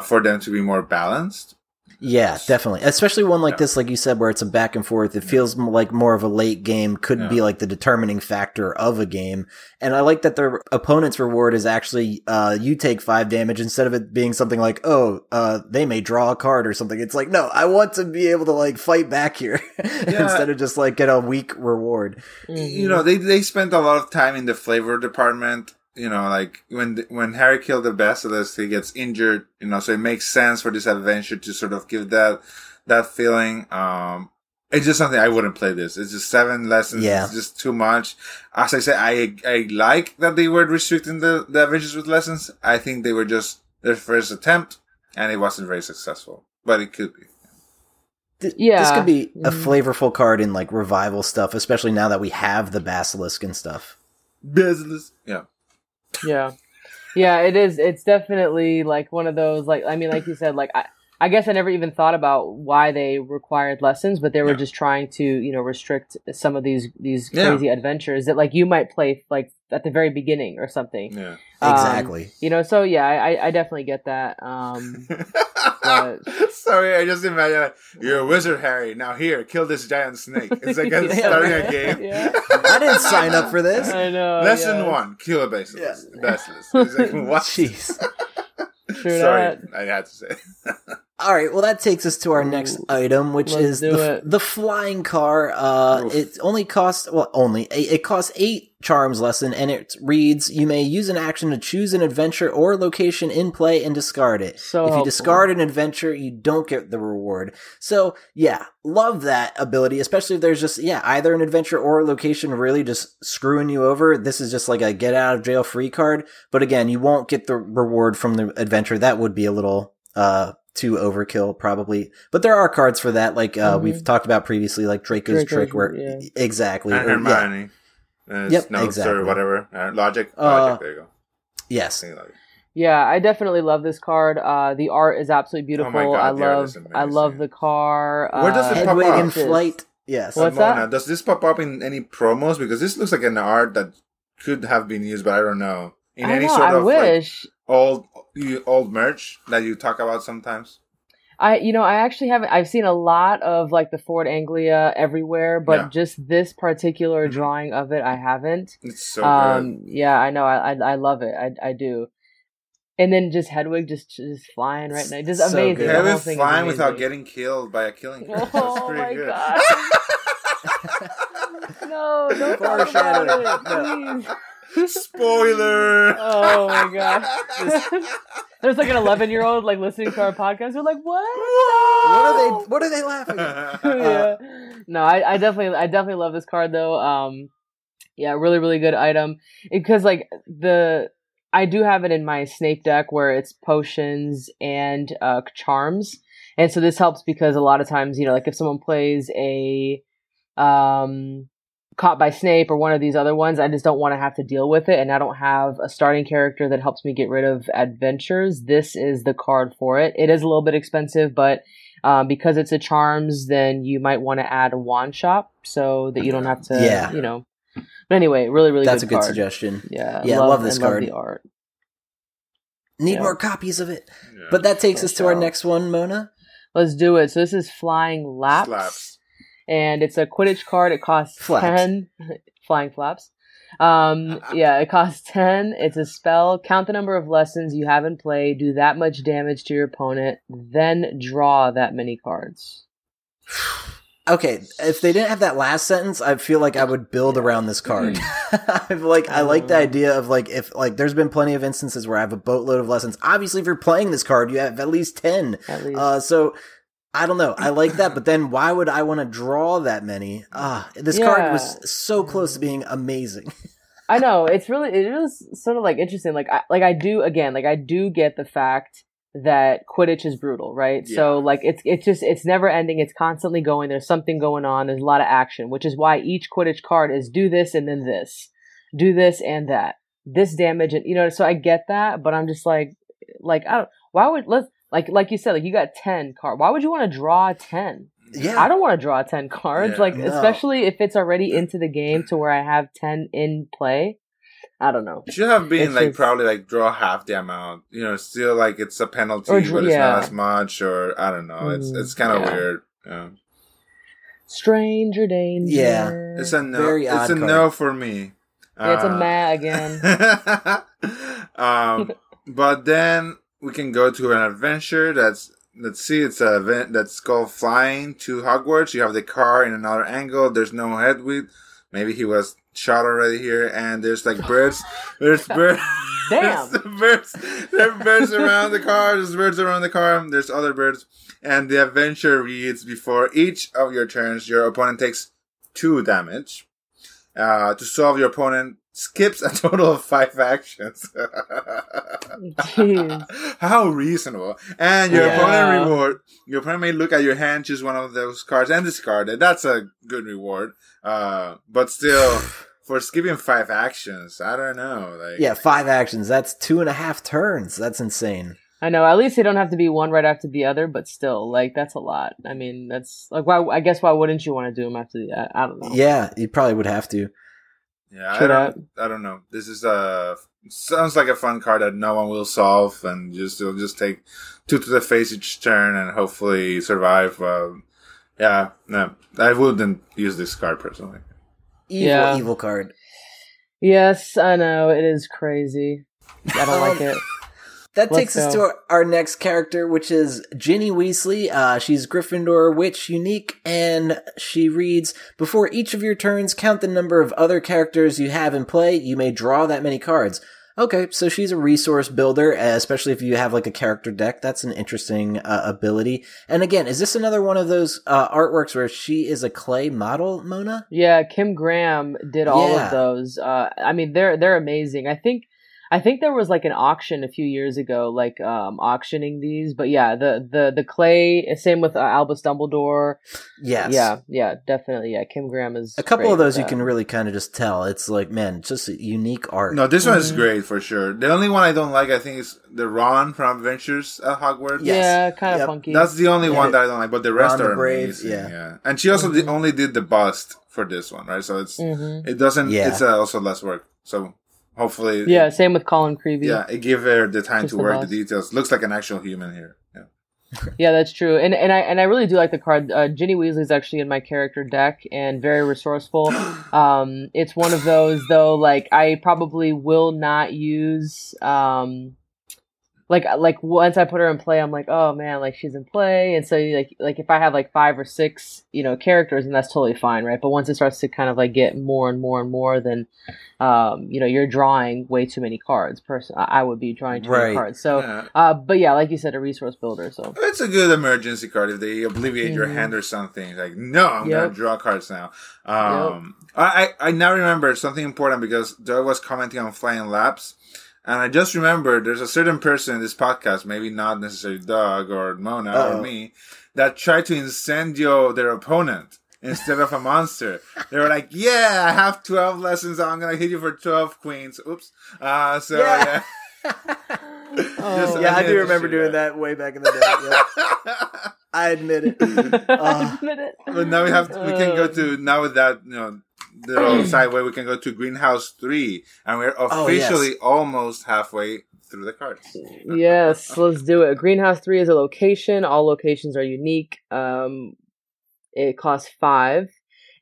for them to be more balanced. Yeah, definitely. Especially one like this, like you said, where it's a back and forth. It feels like more of a late game, could be like the determining factor of a game. And I like that their opponent's reward is actually you take 5 damage instead of it being something like, they may draw a card or something. It's like, no, I want to be able to like fight back here instead of just like get a weak reward. You know, they spent a lot of time in the flavor department. You know, like when Harry killed the basilisk, he gets injured. You know, so it makes sense for this adventure to sort of give that feeling. It's just something I wouldn't play this. It's just 7 lessons. Yeah. It's just too much. As I said, I like that they were restricting the adventures with lessons. I think they were just their first attempt, and it wasn't very successful. But it could be. This could be a flavorful card in like revival stuff, especially now that we have the basilisk and stuff. Basilisk, yeah. Yeah, it is. It's definitely like one of those, like, I mean, like you said, like, I guess I never even thought about why they required lessons, but they were just trying to, you know, restrict some of these crazy adventures that like you might play like at the very beginning or something. Yeah, exactly. You know, so yeah, I definitely get that. Sorry, I just imagine like, you're a wizard, Harry. Now here, kill this giant snake. It's like starting a game. Yeah. I didn't sign up for this. I know. Lesson 1: kill a basilisk. It's like, what? Jeez. Sorry, I had to say. All right, well, that takes us to our next item, which is the flying car. It only costs, it costs 8 charms lesson, and it reads, you may use an action to choose an adventure or location in play and discard it. So if you discard an adventure, you don't get the reward. So, yeah, love that ability, especially if there's just, either an adventure or a location really just screwing you over. This is just like a get-out-of-jail-free card. But again, you won't get the reward from the adventure. That would be a little... too overkill probably, but there are cards for that, like we've talked about previously, like Draco's trick where exactly, and Hermione notes exactly. Or whatever logic, there you go. Yes, I definitely love this card. The art is absolutely beautiful. Oh God, I love the car. Where does it pop up? In Flight. Yes. What's Mona, that? Does this pop up in any promos? Because this looks like an art that could have been used, but I don't know. Old merch that you talk about sometimes? I actually haven't. I've seen a lot of like the Ford Anglia everywhere, but just this particular drawing of it, I haven't. It's so good. Yeah, I know. I love it. I do. And then just Hedwig just flying right now. Just so amazing. Hedwig flying without getting killed by a killing curse. That's pretty good. God. No, don't talk about it, please. Spoiler! Oh my gosh! There's like an 11-year-old like listening to our podcast. They're like, "What? No! What are they laughing at?" No, I definitely love this card though. Really, really good item because like I do have it in my snake deck where it's potions and charms, and so this helps because a lot of times, you know, like if someone plays a Caught by Snape or one of these other ones, I just don't want to have to deal with it, and I don't have a starting character that helps me get rid of adventures. This is the card for it. It is a little bit expensive, but because it's a charms, then you might want to add a wand shop so that you don't have to, you know. But anyway, really, really good card. That's a good suggestion. Yeah, I love this card. Love the art. Need more copies of it. Yeah, but that takes us to our next one, Mona. Let's do it. So this is Flying Laps. and it's a Quidditch card. It costs flaps. 10 flying flaps. It costs 10. It's a spell. Count the number of lessons you have in play. Do that much damage to your opponent. Then draw that many cards. Okay, if they didn't have that last sentence, I feel like I would build around this card. I like the idea of if there's been plenty of instances where I have a boatload of lessons. Obviously, if you're playing this card, you have at least 10. At least. So I don't know. I like that, but then why would I want to draw that many? Card was so close to being amazing. I know. It is sort of interesting. I do get the fact that Quidditch is brutal, right? Yeah. So it's never ending. It's constantly going. There's something going on. There's a lot of action, which is why each Quidditch card is do this and then this, do this and that, this damage, and So I get that, but I'm just you said, you got 10 cards. Why would you want to draw 10? Yeah, I don't want to draw 10 cards, especially if it's already into the game to where I have 10 in play. I don't know. It should have been probably draw half the amount. Still it's a penalty, but it's not as much, or I don't know. It's kind of weird. Yeah. Stranger danger. Yeah, it's a no. Very odd it's a card. No for me. It's a meh again. But then we can go to an adventure that's. Let's see. It's an event that's called Flying to Hogwarts. You have the car in another angle. There's no Hedwig. Maybe he was shot already here, and there's birds. There's birds. Damn. There's birds around the car. There's birds around the car. There's other birds. And the adventure reads, before each of your turns, your opponent takes 2 damage. To solve, your opponent skips a total of 5 actions. How reasonable. And your opponent reward. Your opponent may look at your hand, choose one of those cards, and discard it. That's a good reward. But still, for skipping 5 actions, I don't know. 5 actions. That's 2.5 turns. That's insane. I know. At least they don't have to be one right after the other, but still, that's a lot. I mean, that's why wouldn't you want to do them after the? I don't know. Yeah, you probably would have to. Yeah, I don't know. This is sounds like a fun card that no one will solve, and it'll just take 2 to the face each turn and hopefully survive. No, I wouldn't use this card personally. Evil card. Yes, I know. It is crazy. I don't like it. That takes us to our next character, which is Ginny Weasley. She's Gryffindor Witch Unique, and she reads, before each of your turns, count the number of other characters you have in play. You may draw that many cards. Okay, so she's a resource builder, especially if you have a character deck. That's an interesting ability. And again, is this another one of those artworks where she is a clay model, Mona? Yeah, Kim Graham did all of those. They're amazing. I think there was an auction a few years ago, auctioning these. But yeah, the clay. Same with Albus Dumbledore. Yes. Yeah, definitely. Yeah, Kim Graham is a couple of those you can really kind of just tell. It's just unique art. No, this one is great for sure. The only one I don't like, I think, is the Ron from Adventures at Hogwarts. Yes. Yeah, kind of funky. That's the only one that I don't like. But the rest Ron are the Brave, amazing. Yeah, and she also only did the bust for this one, right? So it doesn't. Yeah. It's also less work. So. Hopefully. Yeah, same with Colin Creevey. Yeah, it gave her the time to work the details. Looks like an actual human here. Yeah, yeah, that's true. And I really do like the card. Ginny Weasley is actually in my character deck and very resourceful. It's one of those, though, I probably will not use... once I put her in play, I'm oh man, she's in play, and so if I have 5 or 6, characters, and that's totally fine, right? But once it starts to kind of get more and more and more, then you're drawing way too many cards. I would be drawing too many cards. So, yeah. But yeah, like you said, a resource builder. So it's a good emergency card if they obliviate your hand or something. No, I'm gonna draw cards now. I now remember something important because Doug was commenting on Flying Laps. And I just remembered there's a certain person in this podcast, maybe not necessarily Doug or Mona or me, that tried to incendio their opponent instead of a monster. They were I have 12 lessons. I'm going to hit you for 12 queens. Oops. I do remember doing that way back in the day. Yeah. I admit it. But now we can go to, now with that, the sideway, we can go to Greenhouse 3, and we're officially almost halfway through the cards. Yes, let's do it. Greenhouse 3 is a location. All locations are unique. It costs 5.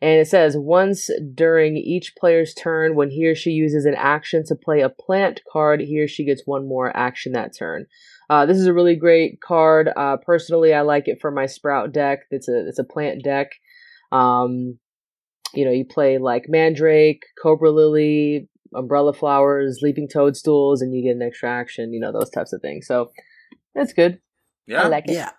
And it says, once during each player's turn, when he or she uses an action to play a plant card, he or she gets one more action that turn. This is a really great card. Personally, I like it for my Sprout deck. It's a plant deck. You know, you play like Mandrake, Cobra Lily, Umbrella Flowers, Leaping Toadstools, and you get an extra action, you know, those types of things. So that's good. Yeah. I like it. Yeah.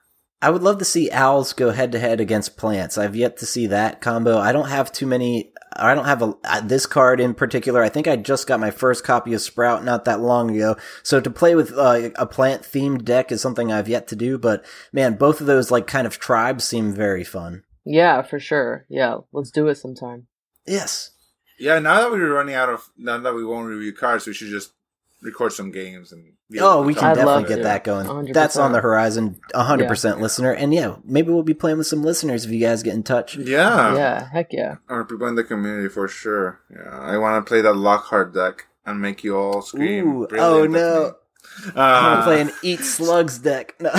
I would love to see owls go head-to-head against plants. I've yet to see that combo. I don't have too many. I don't have this card in particular. I think I just got my first copy of Sprout not that long ago. So to play with a plant-themed deck is something I've yet to do. But, man, both of those like kind of tribes seem very fun. Yeah, for sure. Yeah, let's do it sometime. Yes. Yeah, now that we won't review cards, we should just record some games and we can definitely get that going. 100%. That's on the horizon, 100%, yeah. Listener. And yeah, maybe we'll be playing with some listeners if you guys get in touch. Yeah, yeah, heck yeah. Or people in the community for sure. Yeah, I want to play that Lockhart deck and make you all scream. Ooh, oh no! I'm playing Eat Slugs deck. No.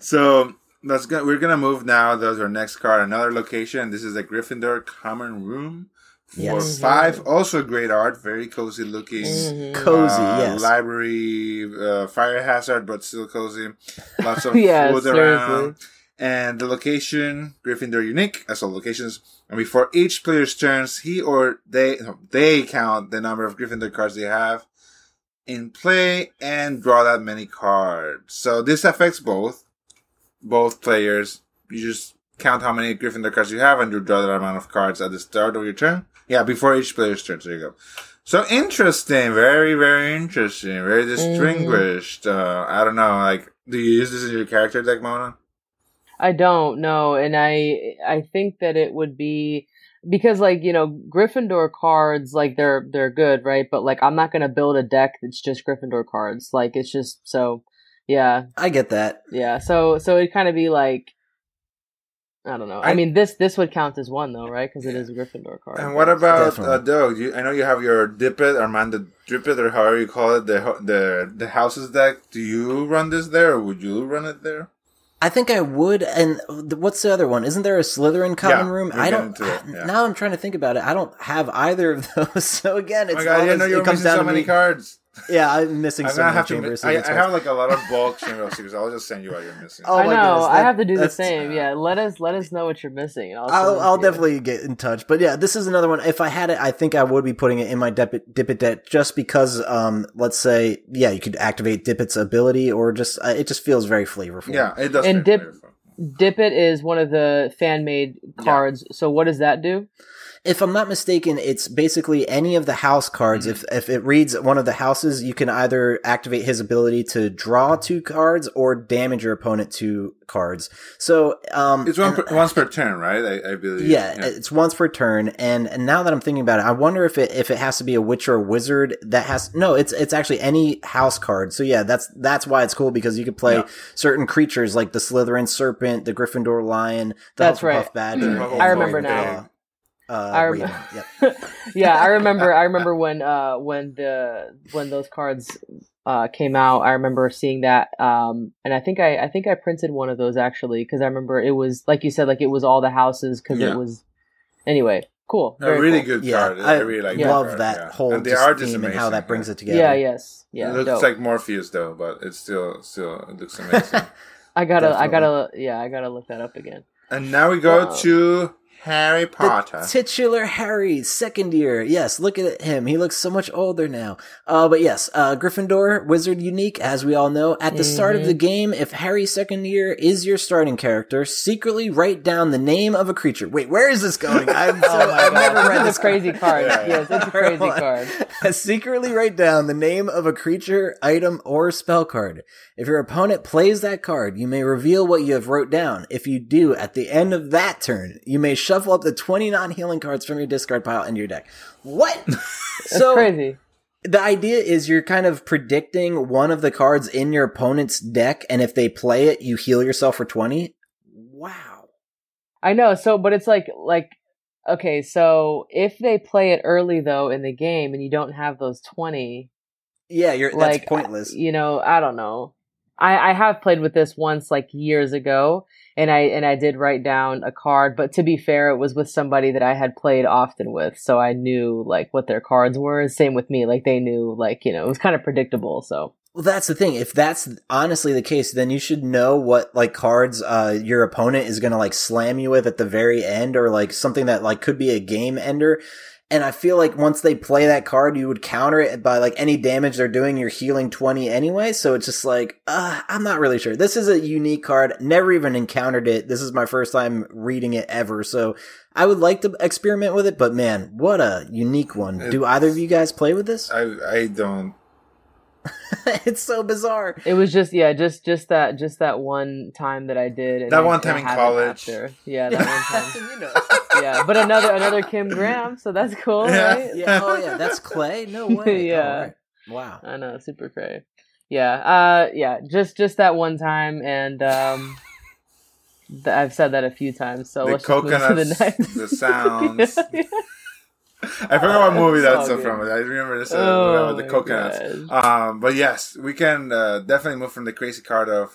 So we're gonna move now. Those are next card. Another location. This is the Gryffindor Common Room. Yes. 5, also great art, very cozy looking. Mm-hmm. Cozy, yes. Library, fire hazard, but still cozy. Lots of food around. And the location, Gryffindor unique, as all locations. And before each player's turns, they count the number of Gryffindor cards they have in play and draw that many cards. So this affects both players. You just count how many Gryffindor cards you have and you draw that amount of cards at the start of your turn. Yeah, before each player's turn. There you go. So interesting. Very, very interesting. Very distinguished. I don't know. Like, do you use this in your character deck, Mona? I don't know. And I think that it would be... Because, like, you know, Gryffindor cards, like, they're good, right? But, like, I'm not going to build a deck that's just Gryffindor cards. Like, it's just... So, yeah. I get that. Yeah. So it'd kind of be like... I don't know. I mean, this would count as one, though, right? Because it is a Gryffindor card. And what about, Doug? I know you have your Dip It, Armando Drip It, or however you call it, the houses deck. Do you run this there, or would you run it there? I think I would. And what's the other one? Isn't there a Slytherin Common Room? I don't. Now I'm trying to think about it. I don't have either of those. So again, it's it comes down to many cards. Yeah, I'm missing some of Chambers. I have like a lot of bulk Chamber of Secrets. I'll just send you what you're missing. Oh, I know. Goodness, I have to do the same. Yeah, let us know what you're missing. I'll definitely get in touch. But yeah, this is another one. If I had it, I think I would be putting it in my Dip It deck just because, let's say, yeah, you could activate Dip It's ability or just it just feels very flavorful. Yeah, it does. And Dip It is one of the fan-made cards. Yeah. So what does that do? If I'm not mistaken, it's basically any of the house cards. Mm-hmm. If it reads one of the houses, you can either activate his ability to draw 2 cards or damage your opponent 2 cards. So it's once per turn, right? I believe. Yeah, it's once per turn. And now that I'm thinking about it, I wonder if it has to be a witch or a wizard that has. No, it's actually any house card. So yeah, that's why it's cool because you could play certain creatures like the Slytherin serpent, the Gryffindor lion, the Hufflepuff badger. Mm-hmm. I remember now. I remember when those cards came out. I remember seeing that, and I think I printed one of those actually because I remember it was like you said, like it was all the houses because it was anyway. Cool, a really cool. Good card. I really like. Love that whole and the art is amazing, and how that brings it together. Yeah, yes, yeah. It looks like Morpheus though, but it's still it looks amazing. I gotta look that up again. And now we go to Harry Potter. The titular Harry, second year. Yes, look at him. He looks so much older now. But yes, Gryffindor, wizard unique, as we all know. At the start of the game, if Harry second year is your starting character, secretly write down the name of a creature. Wait, where is this going? I've never read this crazy card. Yes, it's a crazy card. Secretly write down the name of a creature, item, or spell card. If your opponent plays that card, you may reveal what you have wrote down. If you do, at the end of that turn, you may shuffle up the 20 non-healing cards from your discard pile into your deck. What? That's crazy. The idea is you're kind of predicting one of the cards in your opponent's deck, and if they play it, you heal yourself for 20. Wow. I know. So, but it's like, okay, so if they play it early though in the game, and you don't have those 20, yeah, that's pointless. I don't know. I have played with this once, like, years ago, and I did write down a card, but to be fair, it was with somebody that I had played often with, so I knew, like, what their cards were. Same with me, like, they knew, like, you know, it was kind of predictable, so. Well, that's the thing. If that's honestly the case, then you should know what, like, cards your opponent is going to, like, slam you with at the very end, or, like, something that, like, could be a game ender. And I feel like once they play that card, you would counter it by, like, any damage they're doing, you're healing 20 anyway. So it's just like, I'm not really sure. This is a unique card. Never even encountered it. This is my first time reading it ever. So I would like to experiment with it, but man, what a unique one. Do either of you guys play with this? I don't. It's so bizarre. It was just, yeah, just that one time that I did. And that one time in college. Yeah, that one time. You know. Yeah, but another Kim Graham, so that's cool, yeah. Right? Yeah. Oh, yeah, that's Clay? No way. Yeah. Oh, wow. I know, super Clay. Yeah, just that one time, and I've said that a few times, so let's just move to the next. The sounds. Yeah, yeah. I forgot what movie that's from. I remember this with the coconuts. But yes, we can definitely move from the crazy card of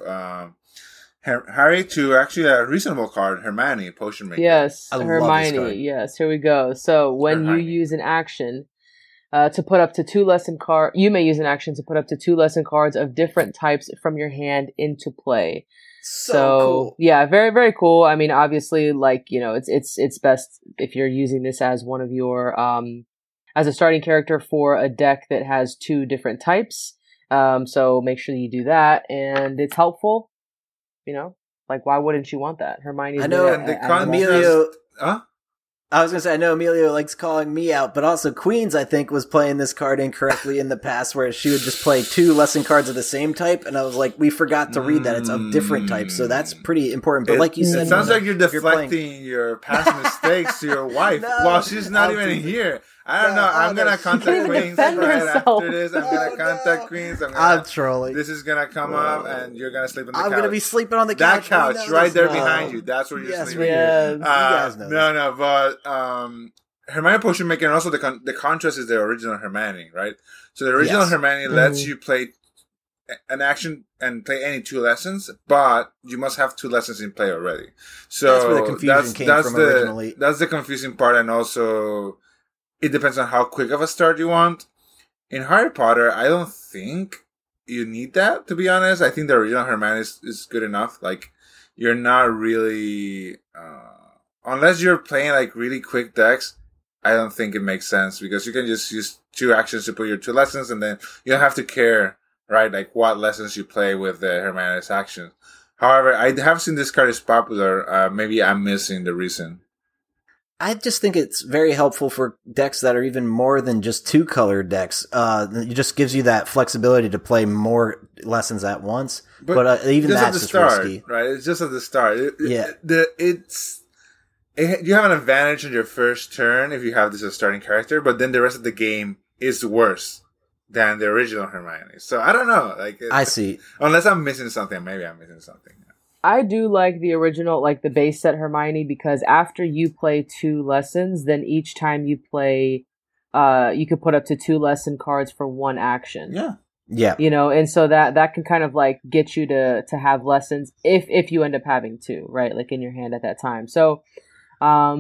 Harry to actually a reasonable card, Hermione, Potion Maker. Yes, Hermione. Yes, here we go. So when you use an action to put up to two lesson cards, you may use an action to put up to two lesson cards of different types from your hand into play. So cool. Yeah, very, very cool. I mean, obviously, like, you know, it's best if you're using this as one of your as a starting character for a deck that has two different types. So make sure you do that, and it's helpful. You know, like, why wouldn't you want that? Hermione's. I know, and Emilio. Huh? I was gonna say, I know Emilio likes calling me out, but also Queens, I think, was playing this card incorrectly in the past, where she would just play two lesson cards of the same type, and I was like, we forgot to read that it's of different types, so that's pretty important. But like you said, it sounds like you're deflecting your past mistakes to your wife while she's not even here. I don't know. I'm gonna contact Queens after this. I'm gonna contact Queens. I'm trolling. This is gonna come up, and you're gonna sleep on the couch. I'm gonna be sleeping on the couch. That couch right there behind you. That's where you're sleeping. Yes, you guys know. No, but Hermione Potion Maker, and also the contrast is the original Hermione, right? So the original Hermione lets you play an action and play any two lessons, but you must have two lessons in play already. So that's where the confusion came from originally. That's the confusing part, and also it depends on how quick of a start you want. In Harry Potter, I don't think you need that, to be honest. I think the original Hermione is good enough. Like, you're not really... unless you're playing, like, really quick decks, I don't think it makes sense, because you can just use two actions to put your two lessons, and then you don't have to care, right, like, what lessons you play with the Hermione's actions. However, I have seen this card is popular. Maybe I'm missing the reason. I just think it's very helpful for decks that are even more than just two-color decks. It just gives you that flexibility to play more lessons at once. But even that's just risky, right? It's just at the start. You have an advantage in your first turn if you have this as a starting character, but then the rest of the game is worse than the original Hermione. So I don't know. Like, I see. Unless I'm missing something. Maybe I'm missing something. I do like the original, like the base set Hermione, because after you play two lessons, then each time you play, you could put up to two lesson cards for one action. Yeah. Yeah. You know, and so that can kind of like get you to have lessons if you end up having two, right? Like in your hand at that time. So, but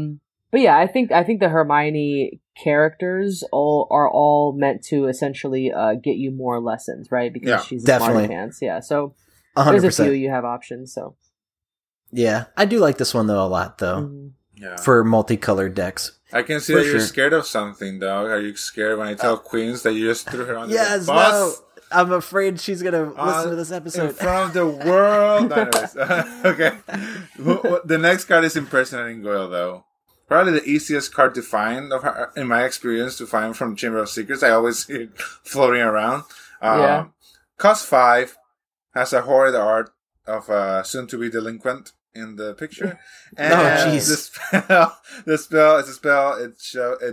yeah, I think the Hermione characters are all meant to essentially, get you more lessons, right? Because she's definitely smart hands. Yeah. So. 100%. There's a few you have options, so. Yeah, I do like this one, though, a lot, though, for multicolored decks. I can see that you're scared of something, though. Are you scared when I tell Queens that you just threw her under the bus? Yes, no. I'm afraid she's going to listen to this episode. In front of the world. Anyways, okay. The next card is Impersonating Goyle, though. Probably the easiest card to find, in my experience, to find from Chamber of Secrets. I always see it floating around. Cost 5. Has a horrid art of a soon-to-be delinquent in the picture. And the spell is a spell. It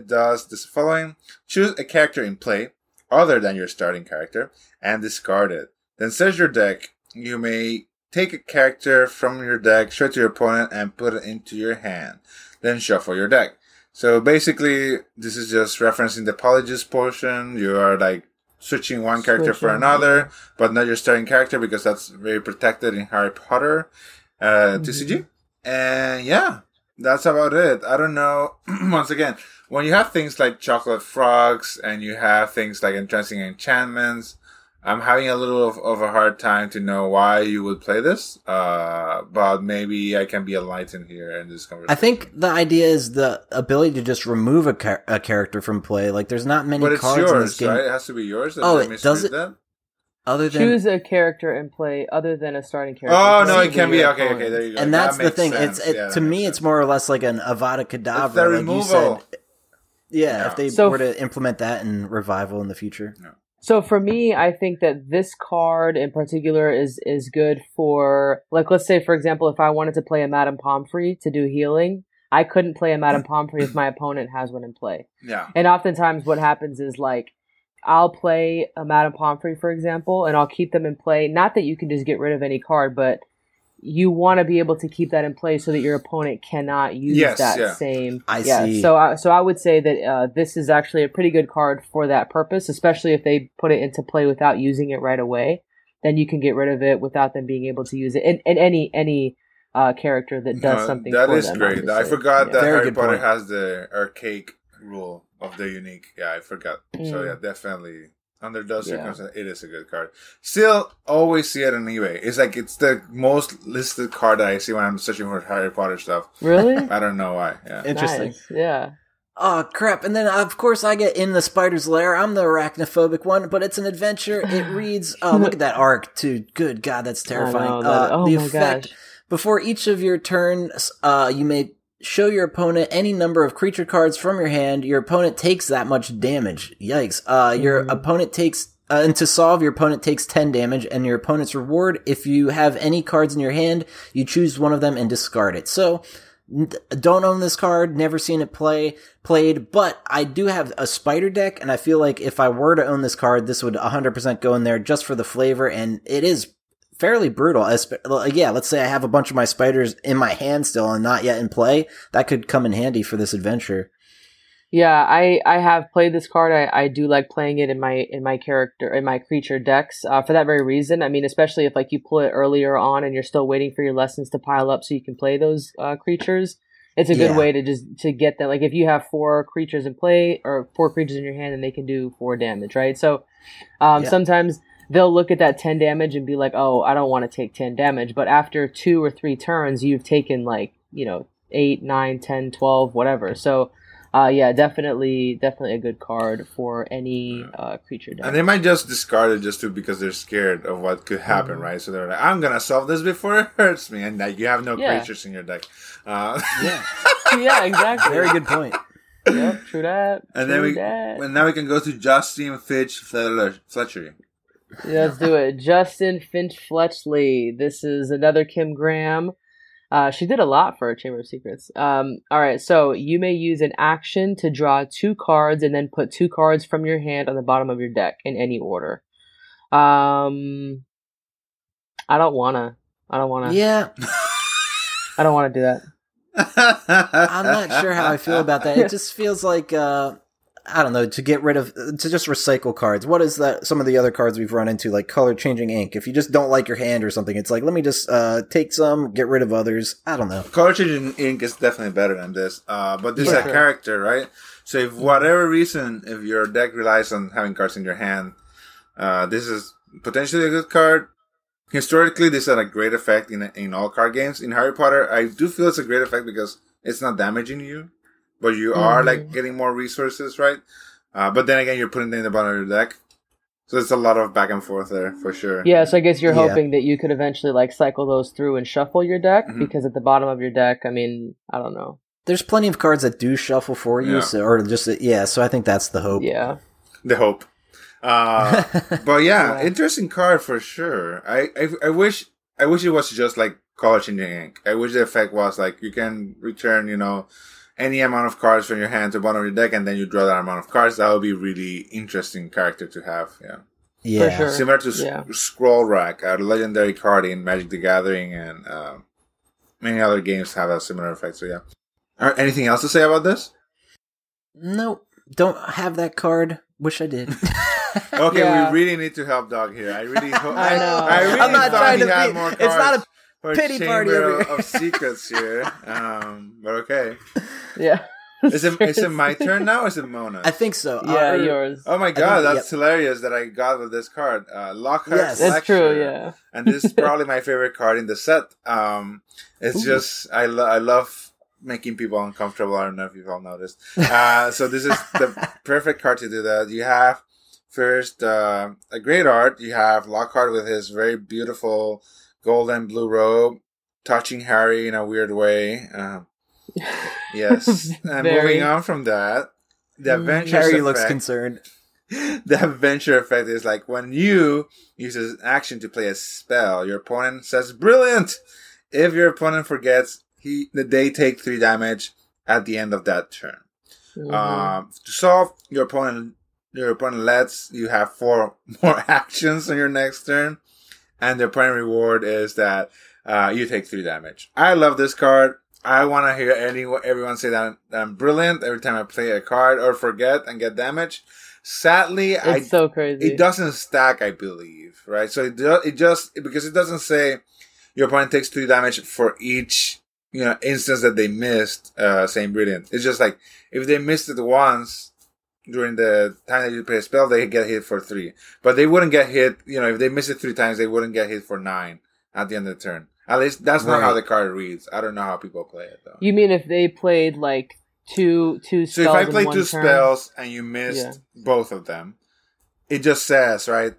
does this following. Choose a character in play other than your starting character and discard it. Then search your deck. You may take a character from your deck, show it to your opponent, and put it into your hand. Then shuffle your deck. So basically, this is just referencing the Polyjuice Potion. You are like switching one character for another, but not your starting character because that's very protected in Harry Potter TCG. And yeah, that's about it. I don't know. Once again, when you have things like chocolate frogs and you have things like entrancing enchantments, I'm having a little of a hard time to know why you would play this, but maybe I can be enlightened here in this conversation. I think the idea is the ability to just remove a character from play. Like, there's not many cards in this game. But it's yours, right? It has to be yours. Oh, it doesn't. Other than choose a character and play other than a starting character. Oh no, it can be okay. There you go. And that's the thing. Sense. It's to me, sense. It's more or less like an Avada Kedavra. It's the removal. You said. Yeah, if they were to implement that in Revival in the future. No. So for me, I think that this card in particular is good for, like, let's say, for example, if I wanted to play a Madame Pomfrey to do healing, I couldn't play a Madame Pomfrey if my opponent has one in play. Yeah. And oftentimes what happens is, like, I'll play a Madame Pomfrey, for example, and I'll keep them in play. Not that you can just get rid of any card, but you want to be able to keep that in play so that your opponent cannot use same. I see. So I would say that this is actually a pretty good card for that purpose, especially if they put it into play without using it right away. Then you can get rid of it without them being able to use it. And any character that does something that for is them, great. Obviously. I forgot that Harry Potter has the archaic rule of the unique. Yeah, I forgot. Mm. So yeah, definitely. Under those circumstances, it is a good card. Still, always see it on eBay. It's like it's the most listed card that I see when I'm searching for Harry Potter stuff. Really? I don't know why. Yeah. Interesting. Nice. Yeah. Oh, crap. And then, of course, I get In the Spider's Lair. I'm the arachnophobic one, but it's an adventure. It reads... Oh, look at that arc, too. Good God, that's terrifying. I know, the effect. Gosh. Before each of your turns, you may... show your opponent any number of creature cards from your hand. Your opponent takes that much damage. Yikes. Your opponent takes... and to solve, your opponent takes 10 damage, and your opponent's reward, if you have any cards in your hand, you choose one of them and discard it. So... don't own this card, never seen it played, but I do have a spider deck, and I feel like if I were to own this card, this would 100% go in there just for the flavor, and it is... fairly brutal. Yeah, let's say I have a bunch of my spiders in my hand still and not yet in play. That could come in handy for this adventure. Yeah, I have played this card. I do like playing it in my creature decks for that very reason. I mean, especially if like you pull it earlier on and you're still waiting for your lessons to pile up so you can play those creatures. It's a good way to just to get that. Like if you have four creatures in play or four creatures in your hand and they can do 4 damage, right? So sometimes they'll look at that 10 damage and be like, oh, I don't want to take 10 damage. But after 2 or 3 turns, you've taken like, 8, 9, 10, 12, whatever. So, definitely a good card for any creature deck. And they might just discard it just because they're scared of what could happen, right? So they're like, I'm going to solve this before it hurts me. And like, you have no creatures in your deck. Yeah, exactly. Very good point. Yep, true that. And then now we can go to Justin Fitch Fletchery. Yeah, let's do it. Justin Finch Fletchley. This is another Kim Graham. She did a lot for Chamber of Secrets. All right, so you may use an action to draw 2 cards and then put 2 cards from your hand on the bottom of your deck in any order. I don't wanna. Yeah. I don't wanna do that. I'm not sure how I feel about that. It just feels like... I don't know, to just recycle cards. What is that? Some of the other cards we've run into, like color changing ink. If you just don't like your hand or something, it's like, let me just take some, get rid of others. I don't know. Color changing ink is definitely better than this. But this is a character, right? So if whatever reason, if your deck relies on having cards in your hand, this is potentially a good card. Historically, this had a great effect in all card games. In Harry Potter, I do feel it's a great effect because it's not damaging you. But you are like getting more resources, right? But then again, you're putting them in the bottom of your deck, so it's a lot of back and forth there for sure. Yeah, so I guess you're hoping that you could eventually like cycle those through and shuffle your deck because at the bottom of your deck, I mean, I don't know. There's plenty of cards that do shuffle for you, So I think that's the hope. Yeah, the hope. But yeah, interesting card for sure. I wish it was just like color changing ink. I wish the effect was like you can return, any amount of cards from your hand to the bottom of your deck, and then you draw that amount of cards. That would be really interesting character to have. Yeah. For sure. Similar to Scrollrack, a legendary card in Magic the Gathering, and many other games have a similar effect. So yeah. All right, anything else to say about this? No, don't have that card. Wish I did. Okay, yeah. We really need to help Doug here. I really hope. I know. I'm not trying to be. More cards. It's not a pity party of secrets here. But okay. Yeah. Is it my turn now or is it Mona? I think so. Yeah, yours. Oh my god, that's hilarious that I got with this card. Lockhart. Yes, that's true, yeah. And this is probably my favorite card in the set. It's Ooh. Just, I love making people uncomfortable. I don't know if you've all noticed. So this is the perfect card to do that. You have first a great art. You have Lockhart with his very beautiful gold and blue robe, touching Harry in a weird way. Yes, and moving on from that, the adventure Harry effect, looks concerned. The adventure effect is like when you use an action to play a spell, your opponent says "Brilliant!" If your opponent forgets, they take 3 damage at the end of that turn. Mm-hmm. To solve, your opponent lets you have 4 more actions on your next turn, and the opponent reward is that you take 3 damage. I love this card. I want to hear everyone say that I'm brilliant every time I play a card or forget and get damaged. Sadly, it's so crazy. It doesn't stack, I believe, right? So because it doesn't say your opponent takes 3 damage for each instance that they missed saying brilliant. It's just like if they missed it once during the time that you play a spell, they get hit for 3, but they wouldn't get hit. If they miss it 3 times, they wouldn't get hit for 9 at the end of the turn. At least that's not how the card reads. I don't know how people play it though. You mean if they played like two spells? So if I play 2 spells and you missed both of them, it just says, right,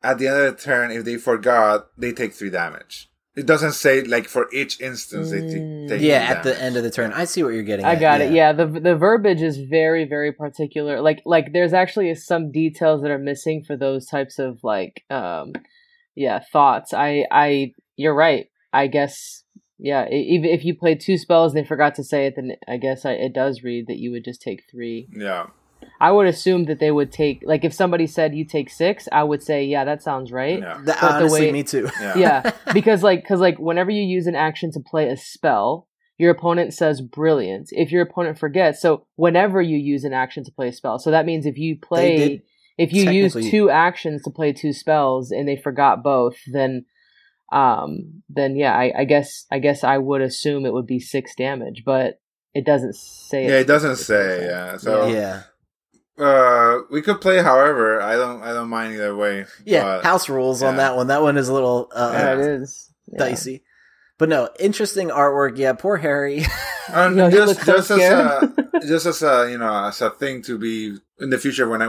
at the end of the turn, if they forgot, they take 3 damage. It doesn't say like for each instance they take 3 damage. At the end of the turn. I see what you're getting at. I got it. Yeah, the verbiage is very, very particular. Like there's actually some details that are missing for those types of thoughts. I you're right. I guess, even if you played 2 spells and they forgot to say it, then I guess it does read that you would just take 3. Yeah. I would assume that they would take, like if somebody said you take 6, I would say, yeah, that sounds right. Yeah. Me too. Yeah. Because whenever you use an action to play a spell, your opponent says brilliant. If your opponent forgets, so whenever you use an action to play a spell, so that means if you use 2 actions to play 2 spells and they forgot both, I guess I would assume it would be 6 damage, but it doesn't say. Yeah, it doesn't say. Yeah, so we could play. However, I don't mind either way. Yeah, but, house rules on that one. That one is a little. It is dicey, but no, interesting artwork. Yeah, poor Harry. As a thing to be in the future when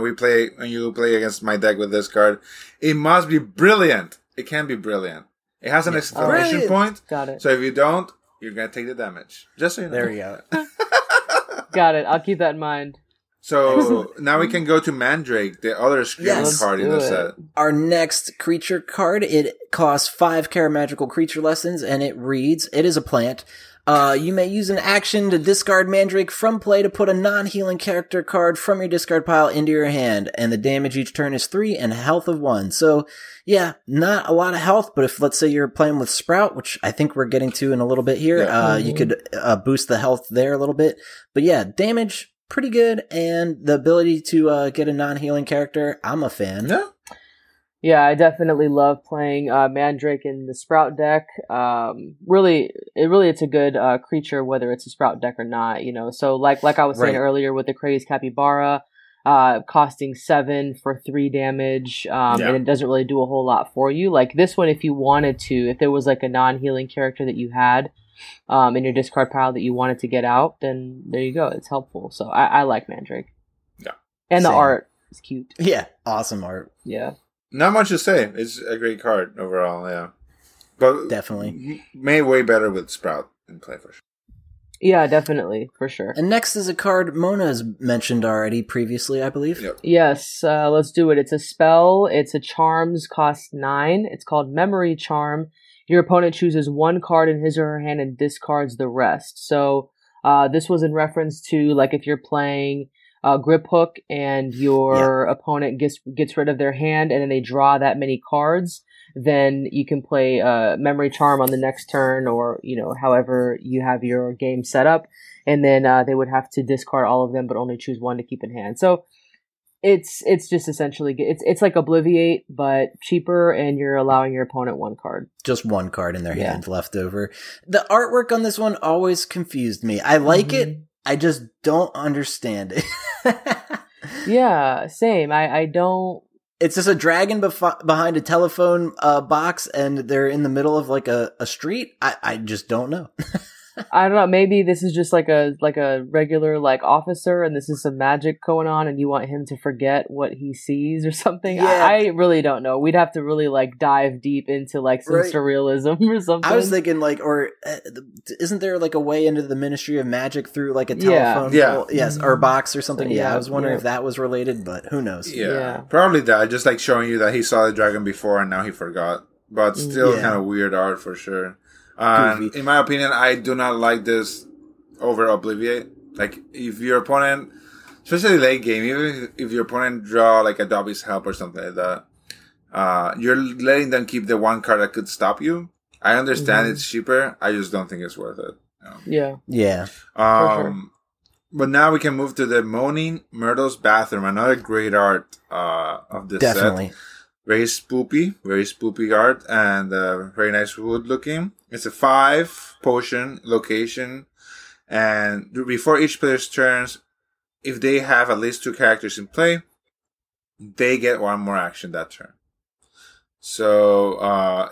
you play against my deck with this card, it must be brilliant. It can be brilliant. It has an exclamation point. Got it. So if you don't, you're going to take the damage. Just so you know. There we go. Got it. I'll keep that in mind. So now we can go to Mandrake, the other skill card in the set. Our next creature card, it costs 5 Caramagical Creature Lessons, and it reads, it is a plant. You may use an action to discard Mandrake from play to put a non-healing character card from your discard pile into your hand, and the damage each turn is 3 and a health of 1. So, yeah, not a lot of health, but if, let's say, you're playing with Sprout, which I think we're getting to in a little bit here, you could boost the health there a little bit. But, yeah, damage, pretty good, and the ability to get a non-healing character, I'm a fan. Yeah. Yeah, I definitely love playing Mandrake in the Sprout deck. Really, it's a good creature, whether it's a Sprout deck or not. So like I was saying earlier with the Crazy Capybara, costing 7 for 3 damage, and it doesn't really do a whole lot for you. Like this one, if you wanted to, if there was like a non-healing character that you had in your discard pile that you wanted to get out, then there you go. It's helpful. So I like Mandrake. Yeah, and the art is cute. Yeah, awesome art. Yeah. Not much to say. It's a great card overall, yeah. But definitely made way better with Sprout in play for sure. Yeah, definitely, for sure. And next is a card Mona's mentioned already previously, I believe. Yep. Yes, let's do it. It's a spell. It's a charms cost 9. It's called Memory Charm. Your opponent chooses 1 card in his or her hand and discards the rest. So this was in reference to like if you're playing Grip Hook and your opponent gets rid of their hand and then they draw that many cards, then you can play Memory Charm on the next turn or however you have your game set up, and then they would have to discard all of them but only choose 1 to keep in hand. So It's just essentially it's like Obliviate but cheaper, and you're allowing your opponent one card. Just one card in their hand left over. The artwork on this one always confused me. I like it. I just don't understand it. Yeah, same. I don't. It's just a dragon behind a telephone box, and they're in the middle of like a street. I just don't know. I don't know. Maybe this is just like a regular like officer, and this is some magic going on, and you want him to forget what he sees or something. Yeah. I really don't know. We'd have to really like dive deep into like some surrealism or something. I was thinking like, or isn't there like a way into the Ministry of Magic through like a telephone? Yeah, yeah. Yes, or box or something. So, yeah, I was wondering if that was related, but who knows? Yeah, probably that. Just like showing you that he saw the dragon before and now he forgot, but still kind of weird art for sure. In my opinion, I do not like this over Obliviate. Like, if your opponent, especially late game, even if your opponent draw like a Dobby's Help or something like that, you're letting them keep the one card that could stop you. I understand it's cheaper. I just don't think it's worth it. No. Yeah. But now we can move to the Moaning Myrtle's Bathroom. Another great art of this set. Very spoopy art, and very nice wood looking. It's a 5 potion location, and before each player's turns, if they have at least 2 characters in play, they get one more action that turn. So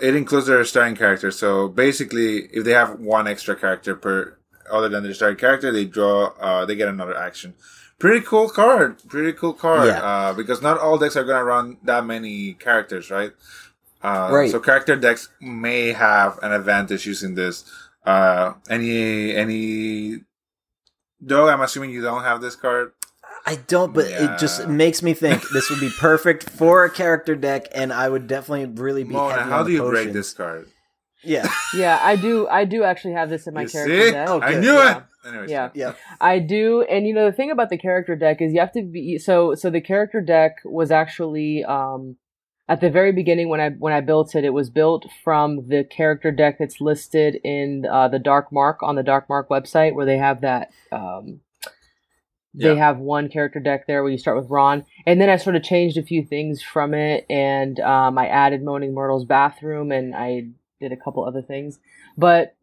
it includes their starting character. So basically, if they have one extra character per other than their starting character, they draw. They get another action. Pretty cool card. Yeah. Because not all decks are going to run that many characters, right? So character decks may have an advantage using this. Doug, I'm assuming you don't have this card. I don't, but it just makes me think this would be perfect for a character deck, and I would definitely really be Mona, how do you break this card? Yeah. Yeah, I do actually have this in my character deck. Oh, I knew it! Anyways. Yeah, I do. And, you know, the thing about the character deck is you have to be... So the character deck was actually... at the very beginning when I built it, it was built from the character deck that's listed in the Dark Mark, on the Dark Mark website, where they have that... They have one character deck there where you start with Ron. And then I sort of changed a few things from it, and I added Moaning Myrtle's Bathroom, and I did a couple other things. But...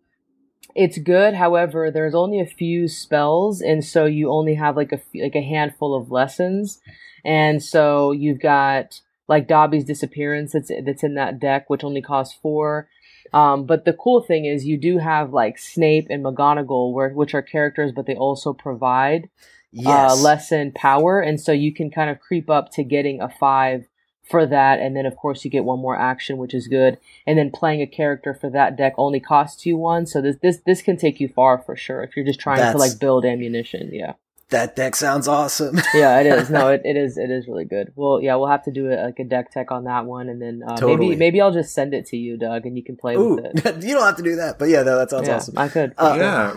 it's good, however, there's only a few spells, and so you only have like a handful of lessons. And so you've got like Dobby's Disappearance that's in that deck, which only costs 4. But the cool thing is you do have like Snape and McGonagall, which are characters, but they also provide lesson power, and so you can kind of creep up to getting a 5 for that, and then of course you get one more action, which is good. And then playing a character for that deck only costs you 1, so this can take you far for sure if you're just trying to like build ammunition. Yeah, that deck sounds awesome. Yeah, it is. No, it is really good. Well, yeah, we'll have to do a deck tech on that one, and then totally. maybe I'll just send it to you, Doug, and you can play with it. You don't have to do that, but yeah, no, that sounds awesome. I could.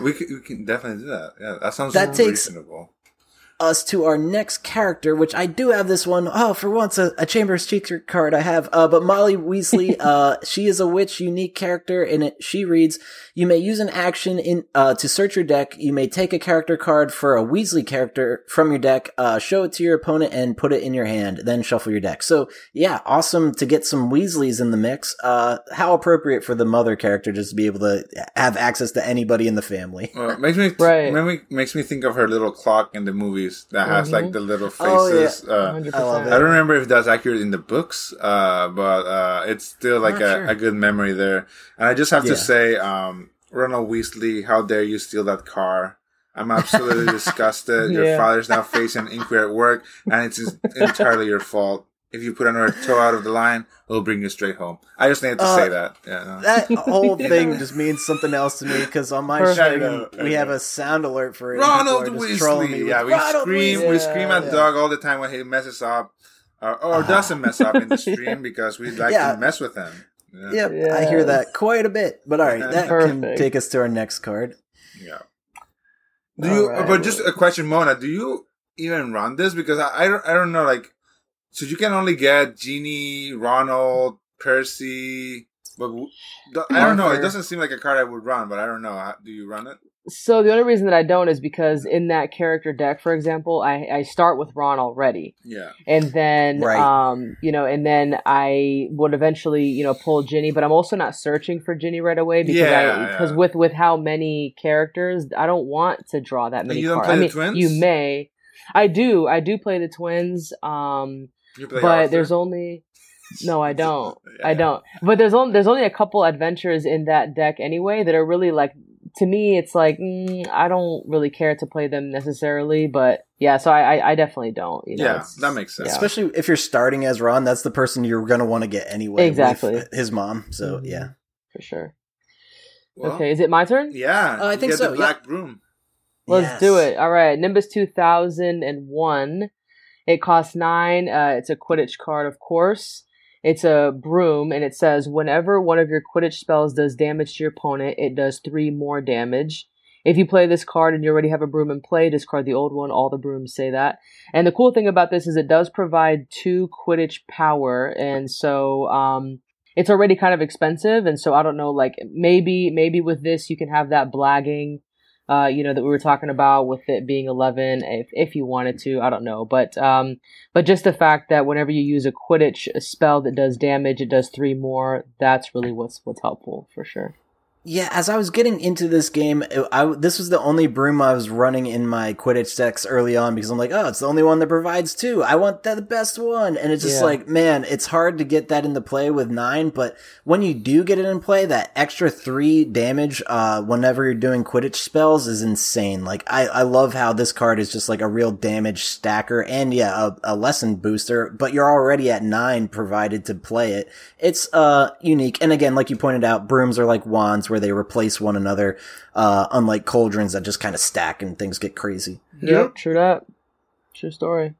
We can definitely do that. Yeah, that sounds reasonable. Us to our next character, which I do have this one. Oh, for once, a Chamber of Secrets card I have. But Molly Weasley, she is a witch, unique character, and she reads, you may use an action to search your deck. You may take a character card for a Weasley character from your deck, show it to your opponent, and put it in your hand, then shuffle your deck. So, yeah, awesome to get some Weasleys in the mix. How appropriate for the mother character just to be able to have access to anybody in the family. Makes me think of her little clock in the movie. That has like the little faces. Oh, yeah. I don't remember if that's accurate in the books, but it's still like a good memory there. And I just have to say, Ronald Weasley, how dare you steal that car? I'm absolutely disgusted. Your father's now facing an inquiry at work, and it's entirely your fault. If you put another toe out of the line, it'll bring you straight home. I just needed to say that. Yeah, no. That whole thing just means something else to me, because on my show, we have a sound alert for it. Ronald Weasley! Yeah, we scream at Doug all the time when he messes up, or doesn't mess up in the stream, because we like to mess with him. Yeah. Yep, yes. I hear that quite a bit. But all right, that can take us to our next card. Yeah. But just a question, Mona, do you even run this? Because I don't know, like, so you can only get Ginny, Ronald, Percy, But I don't know. It doesn't seem like a card I would run, but I don't know. Do you run it? So the only reason that I don't is because in that character deck, for example, I start with Ron already. Yeah. And then, and then I would eventually, pull Ginny, but I'm also not searching for Ginny right away because with how many characters, I don't want to draw that many cards. You don't play the twins? You may. I do play the twins. You play Arthur. There's only... No, I don't. Yeah. I don't. But there's only a couple adventures in that deck anyway that are really like, to me, it's like, I don't really care to play them necessarily, but yeah, so I definitely don't. That makes sense. Yeah. Especially if you're starting as Ron, that's the person you're going to want to get anyway. Exactly. With his mom, so mm-hmm. yeah. For sure. Well, okay, is it my turn? Yeah. I think so. The black broom. Let's do it. All right, Nimbus 2001. It costs 9. It's a Quidditch card, of course. It's a broom, and it says, whenever one of your Quidditch spells does damage to your opponent, it does 3 more damage. If you play this card and you already have a broom in play, discard the old one. All the brooms say that. And the cool thing about this is it does provide 2 Quidditch power, and so it's already kind of expensive, and so I don't know, like, maybe with this you can have that blagging, that we were talking about with it being 11, if you wanted to, I don't know. But just the fact that whenever you use a Quidditch spell that does damage, it does 3 more. That's really what's helpful for sure. Yeah, as I was getting into this game, this was the only broom I was running in my Quidditch decks early on because I'm like, oh, it's the only one that provides 2. I want the best one. And it's just like, man, it's hard to get that into play with 9. But when you do get it in play, that extra 3 damage whenever you're doing Quidditch spells is insane. Like, I love how this card is just like a real damage stacker and, a lesson booster. But you're already at 9 provided to play it. It's unique. And again, like you pointed out, brooms are like wands where they replace one another, unlike cauldrons that just kind of stack and things get crazy. Yep, true that. True story.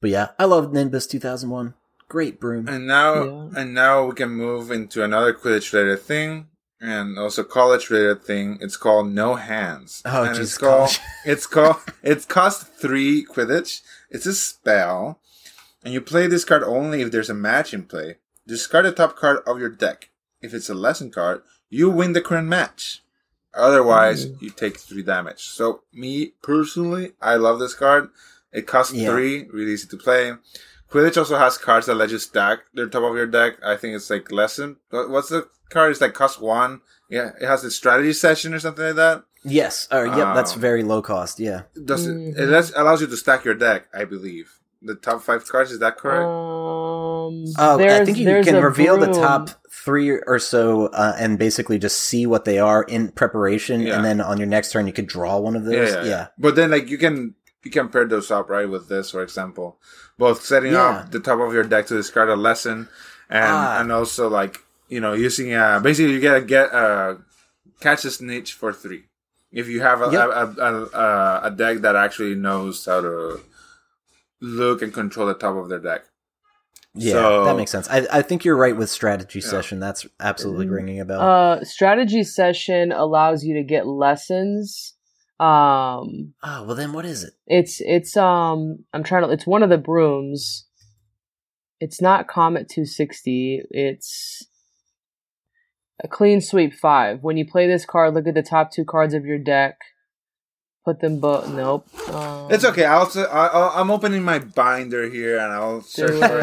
But yeah, I love Nimbus 2001. Great broom. And now, we can move into another Quidditch-related thing, and also college-related thing. It's called No Hands. Oh, and geez, it's cost 3 Quidditch. It's a spell, and you play this card only if there's a match in play. Discard the top card of your deck. If it's a lesson card, you win the current match. Otherwise, you take 3 damage. So, me, personally, I love this card. It costs 3, really easy to play. Quidditch also has cards that let you stack their top of your deck. I think it's like Lesson. What's the card? It's like cost 1. Yeah, it has a strategy session or something like that. Yes. That's very low cost, yeah. It allows you to stack your deck, I believe. The top 5 cards, is that correct? I think you can reveal the top 3 or so and basically just see what they are in preparation, and then on your next turn you could draw one of those. Yeah. But then like you can pair those up, right, with this, for example. Both setting up the top of your deck to discard a lesson and also like, using basically you get catch a snitch for 3. If you have a deck that actually knows how to look and control the top of their deck. Yeah, so, that makes sense. I think you're right with strategy session. That's absolutely ringing a bell. Strategy session allows you to get lessons. Well then what is it? It's it's one of the brooms. It's not Comet 260. It's a Clean Sweep 5. When you play this card, look at the top 2 cards of your deck. Put them both. Nope. It's okay. I'm opening my binder here, and I'll search for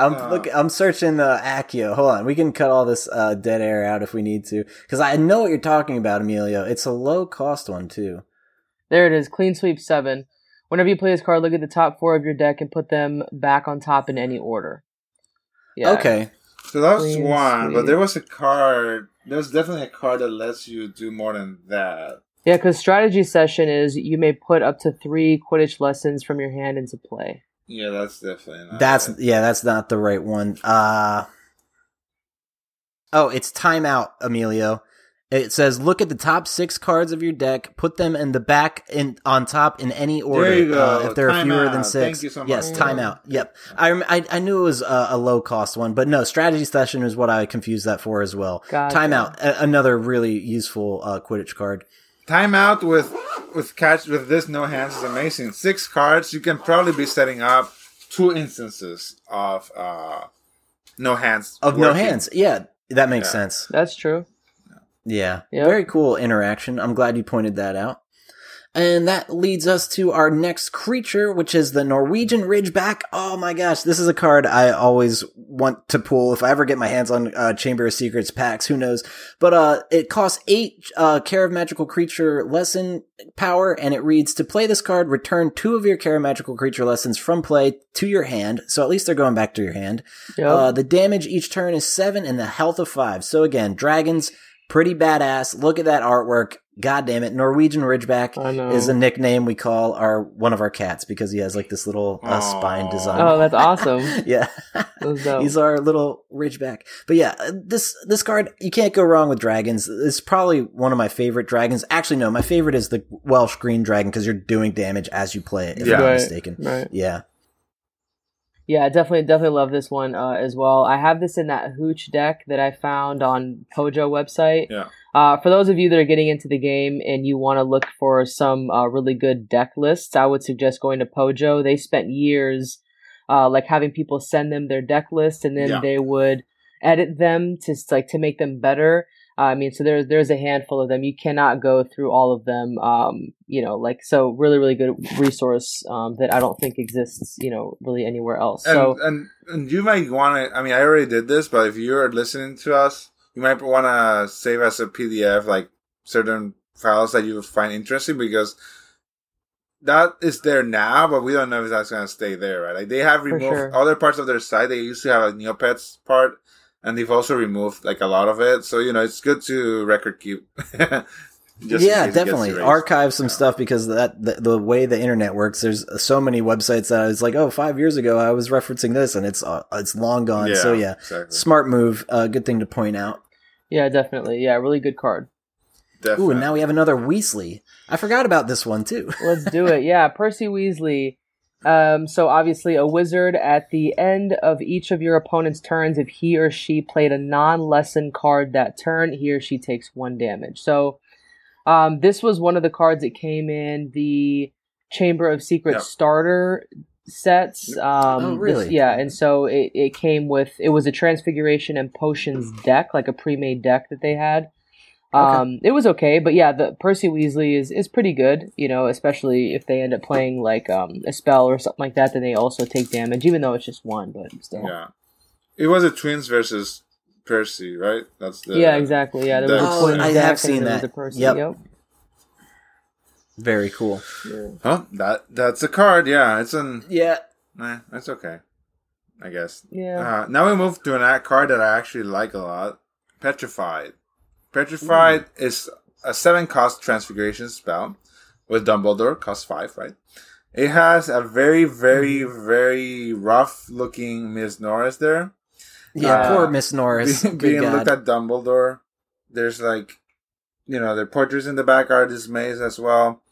it. I'm searching the Accio. Hold on, we can cut all this dead air out if we need to, because I know what you're talking about, Emilio. It's a low cost one too. There it is. Clean Sweep 7. Whenever you play this card, look at the top 4 of your deck and put them back on top in any order. Yeah. Okay. So that was one, but there was a card. There's definitely a card that lets you do more than that. Yeah, because strategy session is you may put up to 3 Quidditch lessons from your hand into play. Yeah, that's definitely not right. Yeah, that's not the right one. It's timeout, Emilio. It says, look at the top 6 cards of your deck, put them in the back and on top in any order. There you go. If there are fewer than 6. Thank you so much. Yes, timeout. Yep. I knew it was a low cost one, but no, strategy session is what I confused that for as well. Gotcha. Timeout, another really useful Quidditch card. Timeout with this No Hands is amazing. 6 cards. You can probably be setting up 2 instances of No Hands. Of working. No Hands, yeah. That makes sense. That's true. Yeah. Yep. Very cool interaction. I'm glad you pointed that out. And that leads us to our next creature, which is the Norwegian Ridgeback. Oh my gosh, this is a card I always want to pull if I ever get my hands on Chamber of Secrets packs, who knows. But it costs 8 Care of Magical Creature lesson power, and it reads, to play this card, return 2 of your Care of Magical Creature lessons from play to your hand. So at least they're going back to your hand. Yep. The damage each turn is 7 and the health of 5. So again, dragons, pretty badass. Look at that artwork. God damn it. Norwegian Ridgeback is a nickname we call one of our cats because he has like this little spine design. Oh, that's awesome. Yeah. That he's our little Ridgeback. But yeah, this card, you can't go wrong with dragons. It's probably one of my favorite dragons. Actually, no, my favorite is the Welsh Green Dragon because you're doing damage as you play it, if I'm not mistaken. Right. Yeah. Yeah, I definitely love this one as well. I have this in that Hooch deck that I found on Pojo website. Yeah. For those of you that are getting into the game and you want to look for some really good deck lists, I would suggest going to Pojo. They spent years having people send them their deck list, and then they would edit them to make them better. So there's a handful of them. You cannot go through all of them. So really, really good resource that I don't think exists, really anywhere else. And you might want to, I already did this, but if you're listening to us, you might want to save as a PDF, certain files that you find interesting, because that is there now, but we don't know if that's going to stay there, right? They have removed other parts of their site. They used to have a Neopets part. And they've also removed a lot of it. So, it's good to record keep. Yeah, definitely. Archive some stuff because the way the internet works, there's so many websites that it's 5 years ago I was referencing this and it's long gone. Yeah, so, yeah, exactly. Smart move. Good thing to point out. Yeah, definitely. Yeah, really good card. Definitely. Ooh, and now we have another Weasley. I forgot about this one, too. Let's do it. Yeah, Percy Weasley. So obviously a wizard at the end of each of your opponent's turns, if he or she played a non-lesson card that turn, he or she takes 1 damage. So this was one of the cards that came in the Chamber of Secrets starter sets. Oh, really? And so it came with, it was a Transfiguration and Potions deck, a pre-made deck that they had. It was okay, but yeah, the Percy Weasley is pretty good, especially if they end up playing a spell or something like that, then they also take damage, even though it's just 1, but still. Yeah. It was a twins versus Percy, right? That's the exactly. Yeah, there was twins. I have seen that. Percy, yep. Very cool. Yeah. Huh? That's a card, yeah. It's an nah, that's okay. I guess. Yeah. Now we move to an card that I actually like a lot. Petrified. Petrified is a 7-cost transfiguration spell with Dumbledore, cost 5, right? It has a very, very, very rough-looking Miss Norris there. Yeah, poor Miss Norris. Being looked at Dumbledore. There's their portraits in the back are dismayed as well.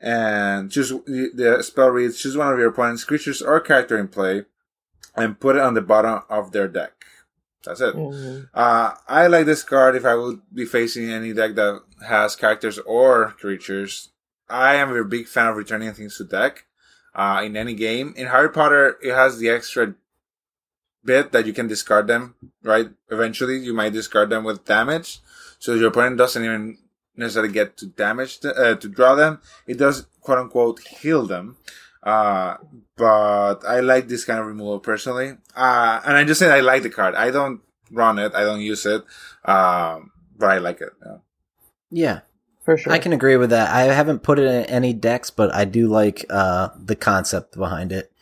And the spell reads, choose one of your opponent's creatures or character in play and put it on the bottom of their deck. That's it. Mm-hmm. I like this card if I would be facing any deck that has characters or creatures. I am a big fan of returning things to deck in any game. In Harry Potter, it has the extra bit that you can discard them, right? Eventually, you might discard them with damage. So your opponent doesn't even necessarily get to damage to draw them. It does, quote-unquote, heal them. But I like this kind of removal personally. And I just said I like the card. I don't run it. I don't use it. But I like it. Yeah. For sure. I can agree with that. I haven't put it in any decks, but I do like the concept behind it.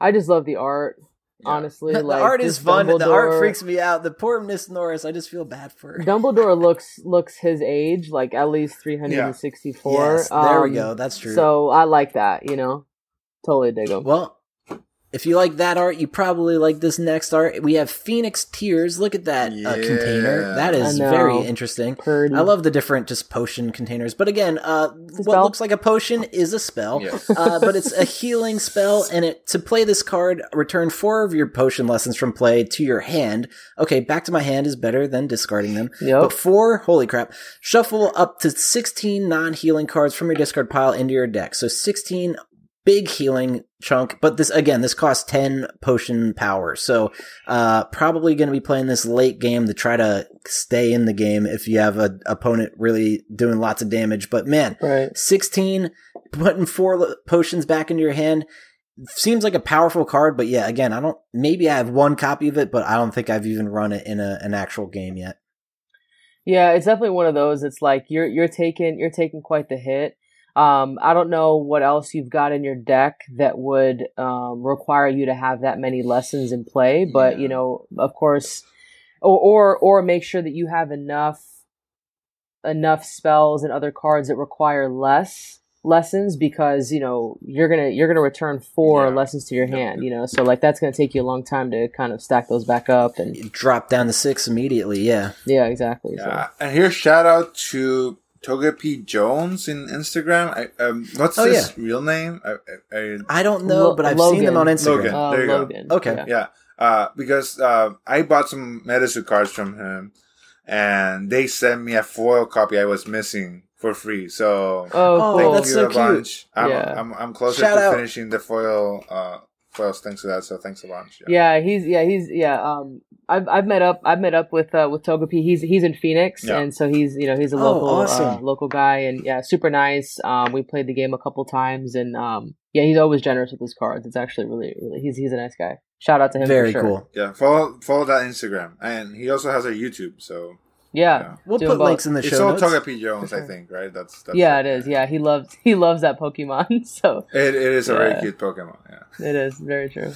I just love the art. Honestly, the art is fun. The art freaks me out. The poor Miss Norris, I just feel bad for her. Dumbledore looks his age, at least 364. Yes, there we go. That's true. So I like that. Totally dig him. Well, if you like that art, you probably like this next art. We have Phoenix Tears. Look at that container. That is very interesting. Purdy. I love the different just potion containers. But again, what looks like a potion is a spell. Yes. But it's a healing spell. And to play this card, return 4 of your potion lessons from play to your hand. Okay, back to my hand is better than discarding them. Yep. But 4, holy crap, shuffle up to 16 non-healing cards from your discard pile into your deck. So 16 big healing chunk, but this, again, this costs 10 potion power. So, probably going to be playing this late game to try to stay in the game if you have an opponent really doing lots of damage. But man, right. 16, putting 4 potions back into your hand seems like a powerful card. But yeah, again, maybe I have one copy of it, but I don't think I've even run it in an actual game yet. Yeah, it's definitely one of those. It's like you're taking quite the hit. I don't know what else you've got in your deck that would require you to have that many lessons in play, but you know, of course, or make sure that you have enough spells and other cards that require less lessons, because you know you're gonna return 4 lessons to your hand, you know, so like that's gonna take you a long time to kind of stack those back up and you drop down to 6 immediately. Yeah exactly. So. And here, shout out to Togepi Jones in Instagram. What's his real name? I don't know, but I've seen them on Instagram. Logan. There you go. Okay, yeah. Because I bought some Metazoo cards from him, and they sent me a foil copy I was missing for free. So thank you a bunch. I'm closer to finishing the foil things to that. So thanks a bunch. Yeah. I've met up with Togepi. He's in Phoenix, and so he's a local local guy, and super nice. We played the game a couple times, and he's always generous with his cards. It's actually really he's a nice guy. Shout out to him. Very for sure. Cool. Yeah, follow that Instagram, and he also has a YouTube. So. Yeah, we'll put links in the show notes. It's all Togepi Jones, I think, right? That's it is. Yeah, he loves that Pokemon. So it is a very cute Pokemon. Yeah, it is very true.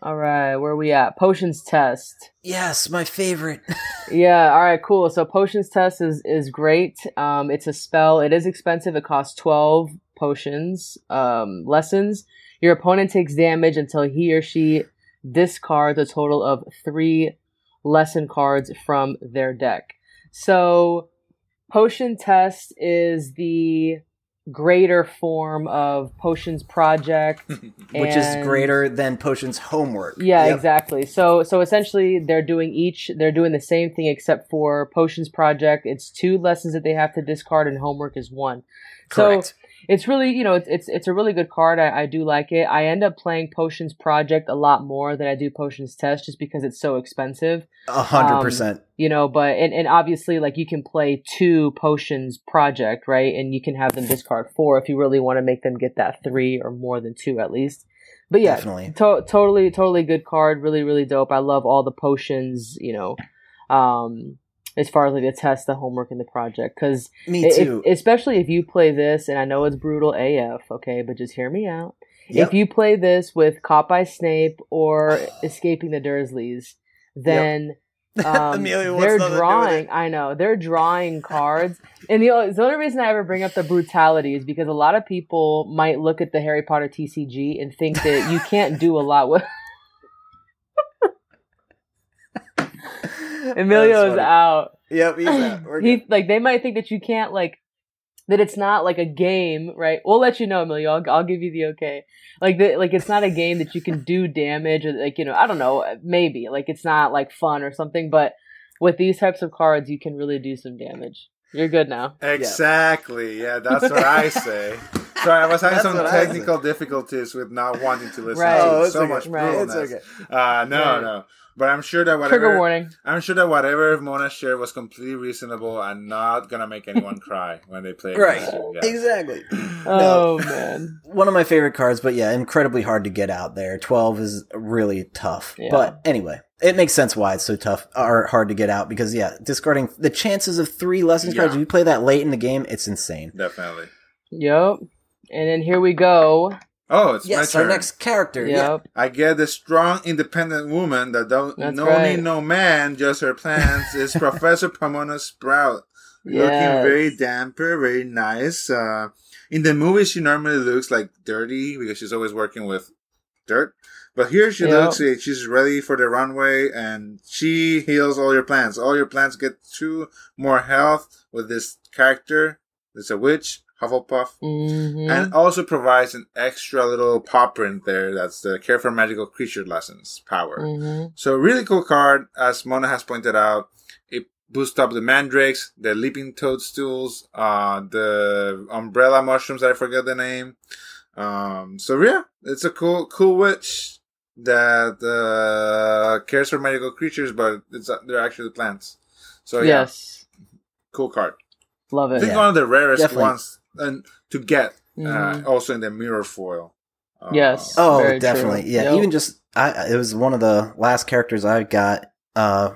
All right, where are we at? Potions Test. Yes, my favorite. Yeah. All right. Cool. So Potions Test is great. It's a spell. It is expensive. It costs 12 potions lessons. Your opponent takes damage until he or she discards a total of 3 lesson cards from their deck. So Potion Test is the greater form of Potions Project, which is greater than Potions Homework. Yeah, exactly. So essentially they're doing the same thing, except for Potions Project, it's 2 lessons that they have to discard, and Homework is 1. Correct. So it's really, you know, it's a really good card. I do like it. I end up playing Potions Project a lot more than I do Potions Test, just because it's so expensive. 100%. You know, but and obviously, like, you can play 2 Potions Project, right? And you can have them discard 4 if you really want to make them get that 3 or more than 2 at least. But yeah, totally good card. Really, really dope. I love all the potions, you know, as far as like the test, the homework, and the project. Because especially if you play this, and I know it's brutal AF, okay, but just hear me out. Yep. If you play this with Caught by Snape or Escaping the Dursleys, then they're drawing. I know they're drawing cards, and the only reason I ever bring up the brutality is because a lot of people might look at the Harry Potter TCG and think that you can't do a lot with. Emilio's out. Yep, he's out. They might think that you can't, like, that it's not like a game, right? We'll let you know, Emilio. I'll give you the okay. Like it's not a game that you can do damage, or like, you know, I don't know, maybe like it's not like fun or something. But with these types of cards, you can really do some damage. You're good now. Exactly. Yeah, that's what I say. Sorry, I was having some technical difficulties with not wanting to listen to so much brutalness. It's okay. No. But I'm sure that whatever Mona shared was completely reasonable and not gonna make anyone cry when they play. Right, exactly. Oh man, one of my favorite cards, but yeah, incredibly hard to get out there. 12 is really tough, but anyway, it makes sense why it's so tough or hard to get out, because discarding the chances of 3 lesson cards if you play that late in the game, it's insane. Definitely. Yep. And then here we go. Oh, it's my turn. Our next character. Yep. Yeah. I get the strong, independent woman that need no man, just her plans. Is Professor Pomona Sprout. Looking very damper, very nice. In the movie, she normally looks like dirty because she's always working with dirt. But here she looks, she's ready for the runway, and she heals all your plans. All your plans get 2 more health with this character. It's a witch. Hufflepuff, and also provides an extra little pop print there. That's the Care for Magical Creature lessons power. So really cool card, as Mona has pointed out. It boosts up the mandrakes, the leaping toadstools, the umbrella mushrooms. I forget the name. So yeah, it's a cool witch that cares for magical creatures, but they're actually plants. So yeah, yes, cool card. Love it. I think one of the rarest ones and to get also in the mirror foil. Yes. Oh, definitely. True. Yeah. Yep. Even just it was one of the last characters I got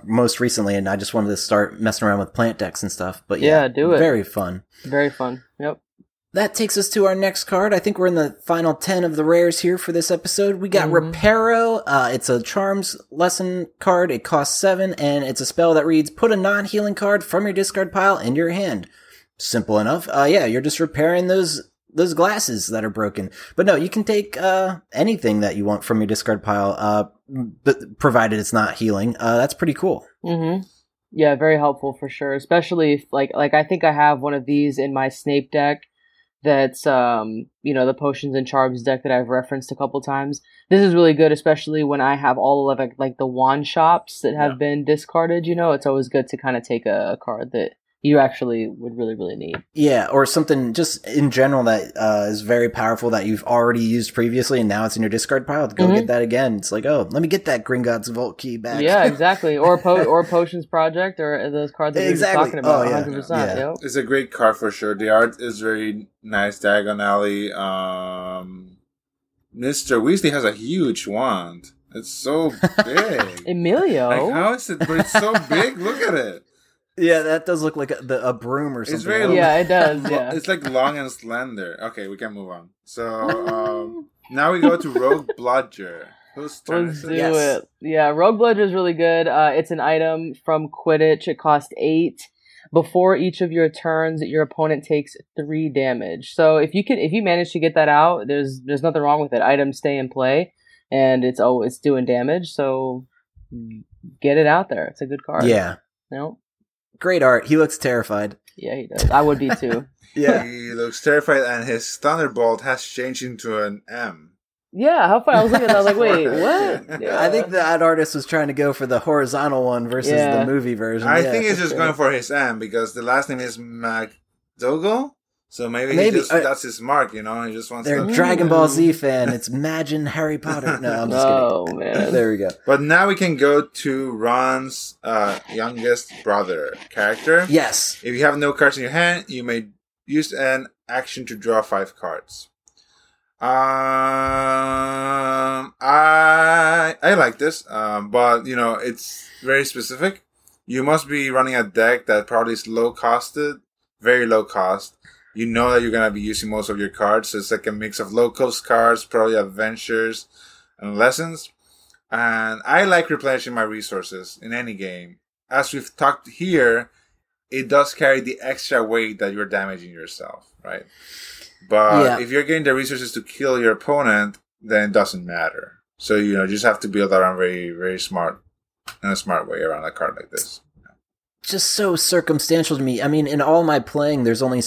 most recently, and I just wanted to start messing around with plant decks and stuff. But yeah, do it. Very fun. Very fun. Yep. That takes us to our next card. I think we're in the final 10 of the rares here for this episode. We got Reparo. It's a Charms Lesson card. It costs 7, and it's a spell that reads, put a non-healing card from your discard pile into your hand. Simple enough. You're just repairing those glasses that are broken. But no, you can take anything that you want from your discard pile, but provided it's not healing. That's pretty cool. Mm-hmm. Yeah, very helpful for sure. Especially if, like I think I have one of these in my Snape deck. That's, the Potions and Charms deck that I've referenced a couple times. This is really good, especially when I have all of, like the wand shops that have been discarded, It's always good to kind of take a card that you actually would really, really need. Yeah, or something just in general that is very powerful that you've already used previously, and now it's in your discard pile. Go get that again. It's like, oh, let me get that Gringotts Vault key back. Yeah, exactly. Or Potions Project, or those cards that we were talking about, 100%. Yeah. Yep. It's a great card for sure. The art is very nice, Diagon Alley. Mr. Weasley has a huge wand. It's so big. Emilio? Like, how is it? But it's so big. Look at it. Yeah, that does look like a broom or something. It's very it does. Yeah, it's like long and slender. Okay, we can move on. So now we go to Rogue Bludger. Who's turn? Let's do it. Yeah, Rogue Bludger is really good. It's an item from Quidditch. It costs 8. Before each of your turns, your opponent takes 3 damage. So if you manage to get that out, there's nothing wrong with it. Items stay in play, and it's always doing damage. So get it out there. It's a good card. Yeah. No. Great art. He looks terrified. Yeah, he does. I would be too. Yeah, he looks terrified, and his thunderbolt has changed into an M. Yeah, how funny. I was looking at that, I was like, wait, what? Yeah. I think that artist was trying to go for the horizontal one versus the movie version. I think he's just going for his M, because the last name is McDougall. So maybe that's his mark, He just wants. They're a Dragon Ball Z fan. It's Magin Harry Potter. No, I'm just kidding. Oh man, there we go. But now we can go to Ron's youngest brother character. Yes. If you have no cards in your hand, you may use an action to draw 5 cards. I like this, but it's very specific. You must be running a deck that probably is low costed, very low cost. You know that you're going to be using most of your cards. So it's like a mix of low-cost cards, probably adventures, and lessons. And I like replenishing my resources in any game. As we've talked here, it does carry the extra weight that you're damaging yourself, right? But if you're getting the resources to kill your opponent, then it doesn't matter. So, you just have to build around very, very smart, in a smart way around a card like this. Just so circumstantial to me. I mean, in all my playing, there's only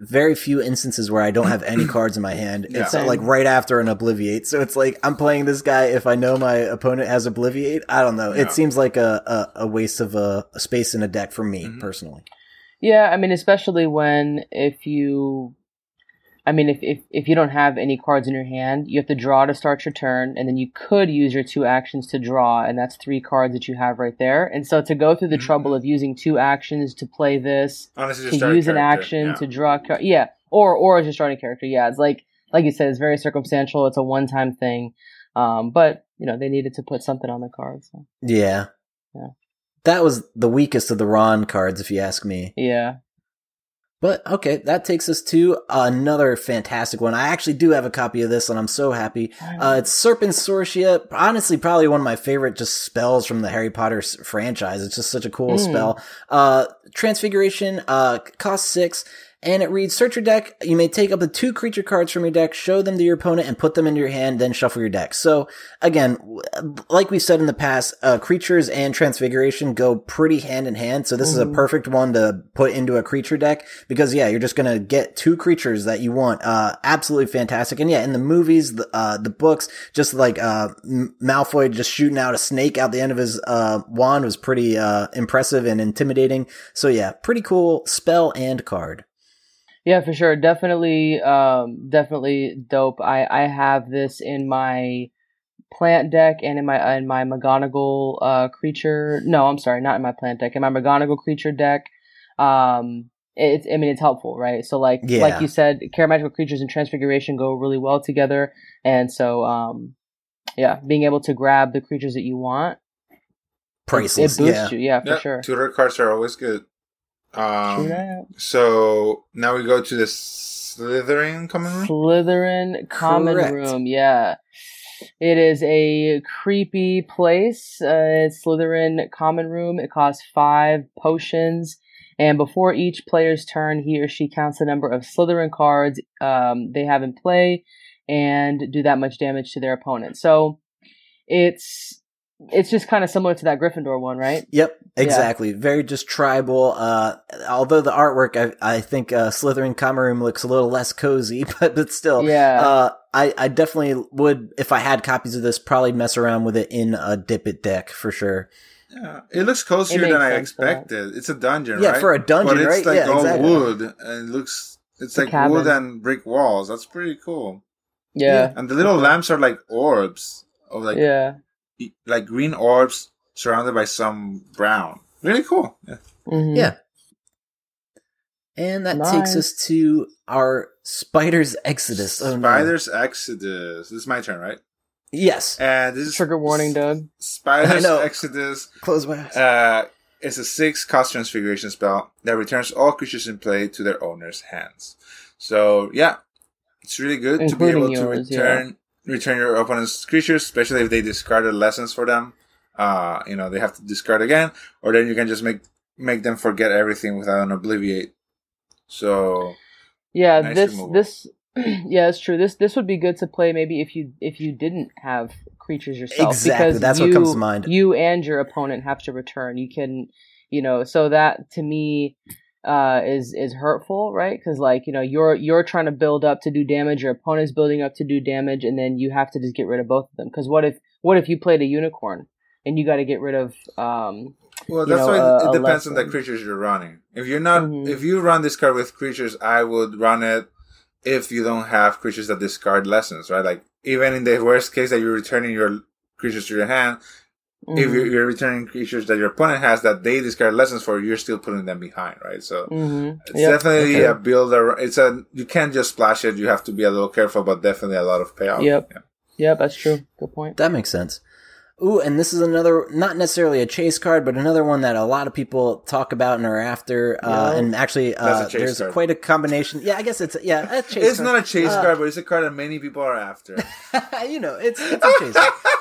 very few instances where I don't have any cards in my hand. Yeah. It's like right after an Obliviate. So it's like, I'm playing this guy. If I know my opponent has Obliviate, I don't know. Yeah. It seems like a waste of a space in a deck for me personally. Yeah. I mean, especially when if you don't have any cards in your hand, you have to draw to start your turn, and then you could use your 2 actions to draw, and that's 3 cards that you have right there. And so to go through the trouble of using 2 actions to play this, to use an action to draw, or as your starting character, it's like you said, it's very circumstantial. It's a one-time thing, but they needed to put something on the card. So. Yeah, that was the weakest of the Ron cards, if you ask me. Yeah. But, okay, that takes us to another fantastic one. I actually do have a copy of this, and I'm so happy. It's Serpent Sortia. Honestly, probably one of my favorite just spells from the Harry Potter franchise. It's just such a cool spell. Transfiguration, costs 6, and it reads, search your deck. You may take up the 2 creature cards from your deck, show them to your opponent, and put them into your hand, then shuffle your deck. So, again, like we said in the past, creatures and transfiguration go pretty hand in hand, so this is a perfect one to put into a creature deck. Because, you're just going to get 2 creatures that you want. Absolutely fantastic. And, in the movies, the books, just like Malfoy just shooting out a snake out the end of his wand was pretty impressive and intimidating. So, pretty cool spell and card. Yeah, for sure. Definitely dope. I have this in my plant deck and in my McGonagall creature. No, I'm sorry, not in my plant deck. In my McGonagall creature deck. It's helpful, right? So like you said, Charismatic Creatures and Transfiguration go really well together. And so being able to grab the creatures that you want. Priceless. It boosts you, for sure. Tutor cards are always good. So now we go to the Slytherin Common Room? Slytherin Common Room, yeah. It is a creepy place. It's Slytherin Common Room. It costs 5 potions. And before each player's turn, he or she counts the number of Slytherin cards they have in play and do that much damage to their opponent. So it's just kind of similar to that Gryffindor one, right? Yep, exactly. Yeah. Very just tribal. Although the artwork, I think Slytherin Common Room looks a little less cozy, but still. Yeah. I definitely would, if I had copies of this, probably mess around with it in a Dip It deck for sure. Yeah, it looks closer than I expected. It's a dungeon, right? Yeah, for a dungeon, right? But it's like all wood, and it's like cabin. Wood and brick walls. That's pretty cool. Yeah. And the little lamps are like orbs of like green orbs surrounded by some brown. Really cool. Yeah. Mm-hmm. Yeah. And that takes us to our Spider's Exodus. Spider's Exodus. This is my turn, right? Yes. And this is trigger warning, Doug. Spider's Exodus. Close my eyes. It's a 6 cost transfiguration spell that returns all creatures in play to their owner's hands. So yeah, it's really good to be able to return your opponent's creatures, especially if they discarded lessons for them. They have to discard again, or then you can just make them forget everything without an obliviate. So yeah, nice this. Yeah, it's true. This would be good to play maybe if you didn't have creatures yourself. Exactly, because that's what comes to mind. You and your opponent have to return. You can, so that to me is hurtful, right? Because you're trying to build up to do damage, your opponent's building up to do damage, and then you have to just get rid of both of them. Because what if you played a unicorn and you got to get rid of? Well, that's why it depends on the creatures you're running. If you're not, if you run this card with creatures, I would run it. If you don't have creatures that discard lessons, right? Like, even in the worst case that you're returning your creatures to your hand, if you're returning creatures that your opponent has that they discard lessons for, you're still putting them behind, right? So it's definitely a builder. You can't just splash it. You have to be a little careful, but definitely a lot of payoff. Yep. Yeah. Yep, that's true. Good point. That makes sense. Ooh, and this is another, not necessarily a chase card, but another one that a lot of people talk about and are after. And actually, there's quite a combination. Yeah, I guess it's a chase card. It's not a chase card, but it's a card that many people are after. It's a chase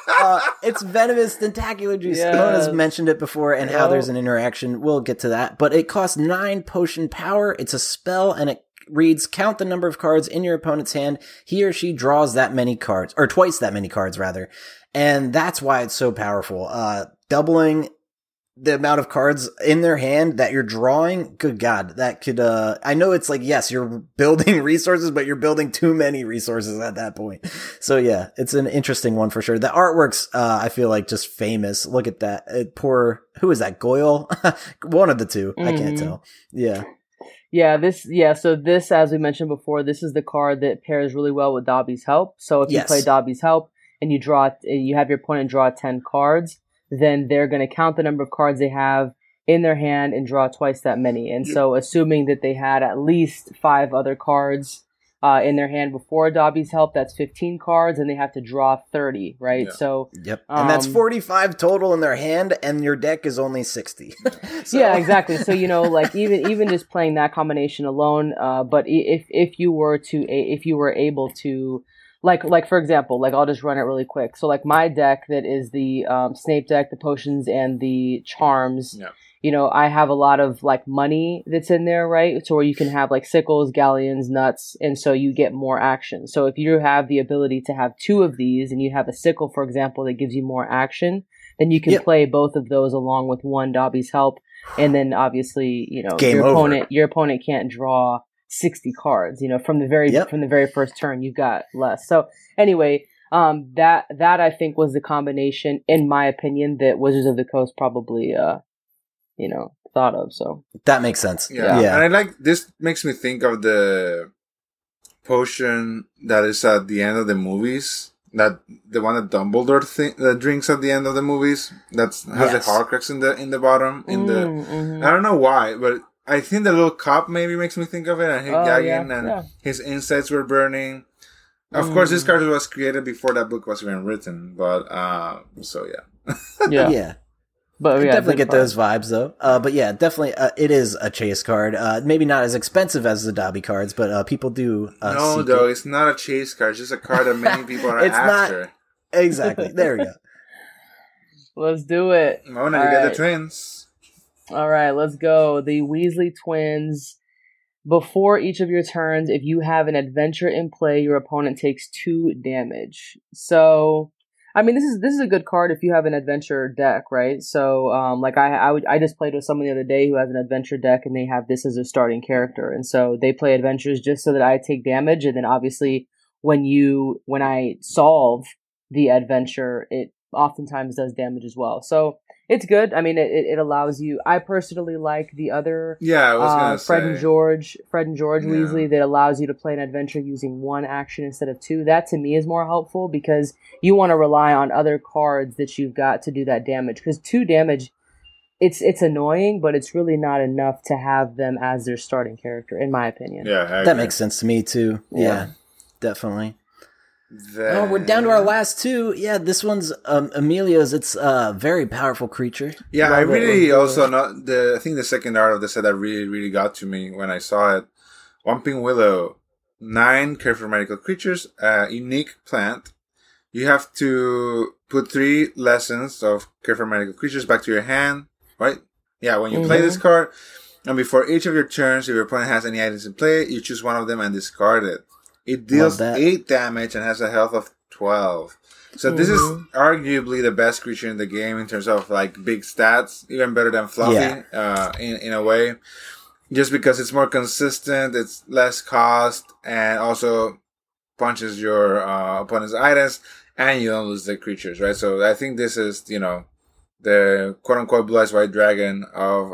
card. It's Venomous Tentacular Juice. Yes. Mona's mentioned it before and how there's an interaction. We'll get to that. But it costs 9 potion power. It's a spell, and it reads, count the number of cards in your opponent's hand. He or she draws that many cards, or twice that many cards, rather. And that's why it's so powerful. Doubling the amount of cards in their hand that you're drawing. Good God, that could, I know it's like, yes, you're building resources, but you're building too many resources at that point. So yeah, it's an interesting one for sure. The artwork's, I feel like just famous. Look at that. Who is that? Goyle? One of the two. Mm-hmm. I can't tell. Yeah. Yeah, so this, as we mentioned before, this is the card that pairs really well with Dobby's Help. So if you play Dobby's Help and you have your opponent draw 10 cards, then they're going to count the number of cards they have in their hand and draw twice that many. And so assuming that they had at least 5 other cards in their hand before Dobby's Help, that's 15 cards, and they have to draw 30, right? Yeah. So and that's 45 total in their hand, and your deck is only 60. So. Yeah, exactly. So even just playing that combination alone, but if you were able to, like for example, like I'll just run it really quick. So like my deck that is the Snape deck, the potions and the charms. Yeah. I have a lot of like money that's in there, right? So where you can have like sickles, galleons, nuts, and so you get more action. So if you have the ability to have 2 of these and you have a sickle, for example, that gives you more action, then you can play both of those along with one Dobby's Help. And then obviously, your opponent can't draw 60 cards, from the very first turn, you've got less. So anyway, that I think was the combination, in my opinion, that Wizards of the Coast probably thought of, so. That makes sense. Yeah. And I like, this makes me think of the potion that is at the end of the movies. That the one that Dumbledore that drinks at the end of the movies, that has the Horcrux in the bottom. I don't know why, but I think the little cup maybe makes me think of it, and him gagging, and his insides were burning. Of course, this card was created before that book was even written, but yeah. But we definitely get those vibes, though. But yeah, definitely, it is a chase card. Maybe not as expensive as the Dobby cards, but people do. No, though, it's not a chase card. It's just a card that many people are after. Not... Exactly. There we go. Let's do it. Mona, you got the twins. All right, let's go. The Weasley twins. Before each of your turns, if you have an adventure in play, your opponent takes 2 damage. So... I mean, this is a good card if you have an adventure deck, right? So, like I just played with someone the other day who has an adventure deck, and they have this as their starting character, and so they play adventures just so that I take damage, and then obviously when I solve the adventure, it oftentimes does damage as well. So it's good. I mean, it allows you. I personally like the other Fred and George Weasley that allows you to play an adventure using 1 action instead of 2. That to me is more helpful because you want to rely on other cards that you've got to do that damage. Because 2 damage, it's annoying, but it's really not enough to have them as their starting character, in my opinion. Yeah, that makes sense to me too. Yeah. Definitely. Oh, we're down to our last 2. Yeah, this one's Emilio's. It's a very powerful creature. Yeah, I really also not the. I think the second art of the set that really, really got to me when I saw it. Whomping Willow, 9 careful medical creatures, unique plant. You have to put 3 lessons of careful medical creatures back to your hand, right? Yeah, when you play this card, and before each of your turns, if your opponent has any items in play, you choose one of them and discard it. It deals 8 damage and has a health of 12. So this is arguably the best creature in the game in terms of like big stats, even better than Fluffy in a way. Just because it's more consistent, it's less cost, and also punches your opponent's items, and you don't lose the creatures, right? So I think this is, the quote-unquote blue-eyed white dragon of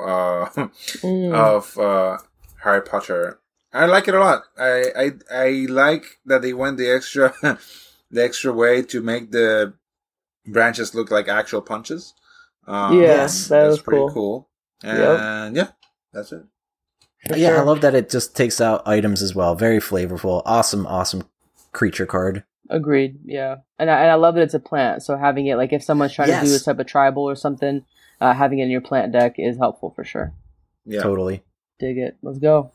Harry Potter. I like it a lot. I like that they went the extra way to make the branches look like actual punches. That's pretty cool. And that's it. Yeah, I love that it just takes out items as well. Very flavorful. Awesome creature card. Agreed. Yeah, and I love that it's a plant. So having it like if someone's trying to do this type of tribal or something, having it in your plant deck is helpful for sure. Yeah, totally. Dig it. Let's go.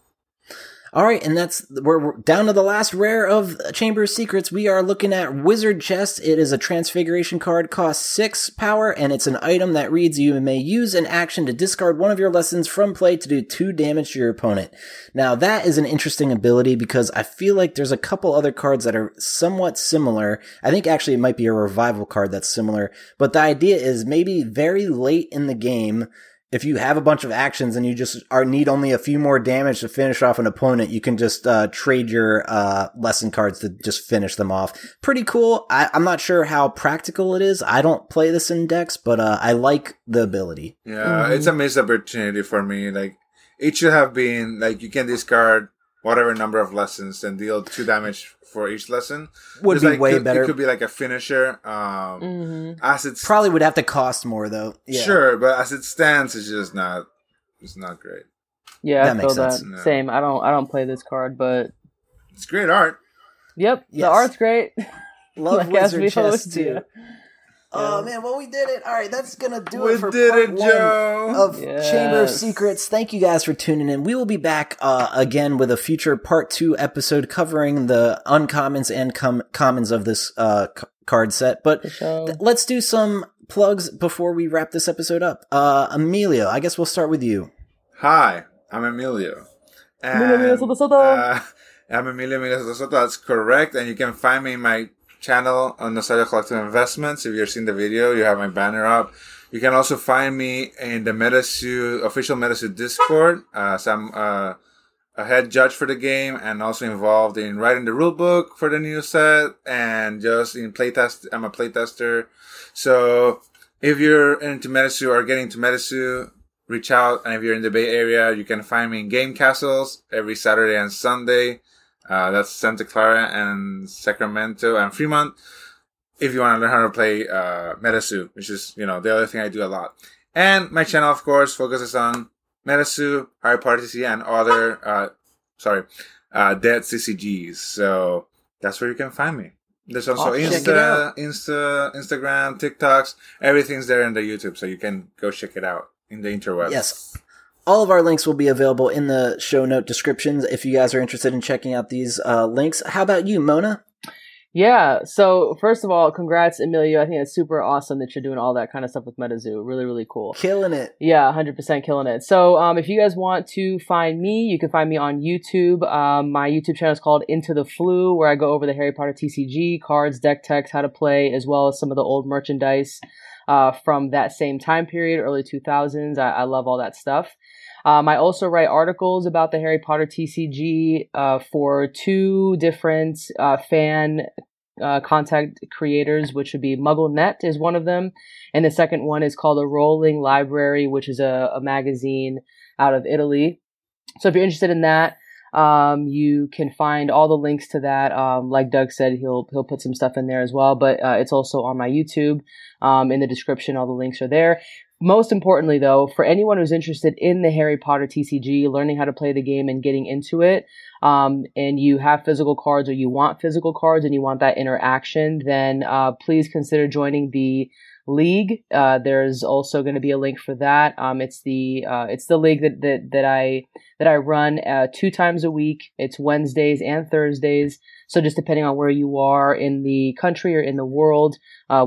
All right, and we're down to the last rare of Chamber of Secrets. We are looking at Wizard Chest. It is a transfiguration card, costs 6 power, and it's an item that reads, you may use an action to discard one of your lessons from play to do 2 damage to your opponent. Now, that is an interesting ability because I feel like there's a couple other cards that are somewhat similar. I think actually it might be a revival card that's similar, but the idea is maybe very late in the game, if you have a bunch of actions and you just need only a few more damage to finish off an opponent, you can just trade your lesson cards to just finish them off. Pretty cool. I'm not sure how practical it is. I don't play this in decks, but I like the ability. Yeah, it's a missed opportunity for me. Like it should have been like you can discard whatever number of lessons and deal 2 damage for each lesson. Would be like, better. It could be like a finisher. As it's probably would have to cost more though. Yeah. Sure, but as it stands, it's just not. It's not great. Yeah, that makes sense. No. Same. I don't play this card, but it's great art. Yep, yes. The art's great. Love Wizard Chest too. Oh man, well we did it. All right, that's going to do it for part 1 of Chamber of Secrets. Thank you guys for tuning in. We will be back again with a future part 2 episode covering the uncommons and commons of this card set. But let's do some plugs before we wrap this episode up. Emilio, I guess we'll start with you. Hi, I'm Emilio. I'm Emilio Soto. That's correct. And you can find me in my channel on Nostalgia Collective Investments. If you're seeing the video, you have my banner up. You can also find me in the MetaSuit official MetaSuit Discord. So I'm a head judge for the game and also involved in writing the rulebook for the new set and just in playtest. I'm a playtester. So if you're into MetaSuit or getting to MetaSuit, reach out. And if you're in the Bay Area, you can find me in Game Castles every Saturday and Sunday. That's Santa Clara and Sacramento and Fremont. If you want to learn how to play Metasu, which is, you know, the other thing I do a lot. And my channel, of course, focuses on Metasu, Harry Potter CCG, and other, dead CCGs. So that's where you can find me. There's also Instagram, TikToks. Everything's there in the YouTube, so you can go check it out in the interwebs. Yes. All of our links will be available in the show note descriptions if you guys are interested in checking out these links. How about you, Mona? Yeah, so first of all, congrats, Emilio. I think it's super awesome that you're doing all that kind of stuff with MetaZoo. Really, really cool. Killing it. Yeah, 100% killing it. So if you guys want to find me, you can find me on YouTube. My YouTube channel is called Into the Flu, where I go over the Harry Potter TCG, cards, deck techs, how to play, as well as some of the old merchandise from that same time period, early 2000s. I love all that stuff. I also write articles about the Harry Potter TCG for two different fan content creators, which would be MuggleNet is one of them. And the second one is called The Rolling Library, which is a magazine out of Italy. So if you're interested in that, you can find all the links to that. Like Doug said, he'll put some stuff in there as well, but it's also on my YouTube. In the description, all the links are there. Most importantly, though, for anyone who's interested in the Harry Potter TCG, learning how to play the game and getting into it, and you have physical cards or you want physical cards and you want that interaction, then please consider joining the league. There's also going to be a link for that. It's the league that I run 2 times a week. It's Wednesdays and Thursdays. So just depending on where you are in the country or in the world,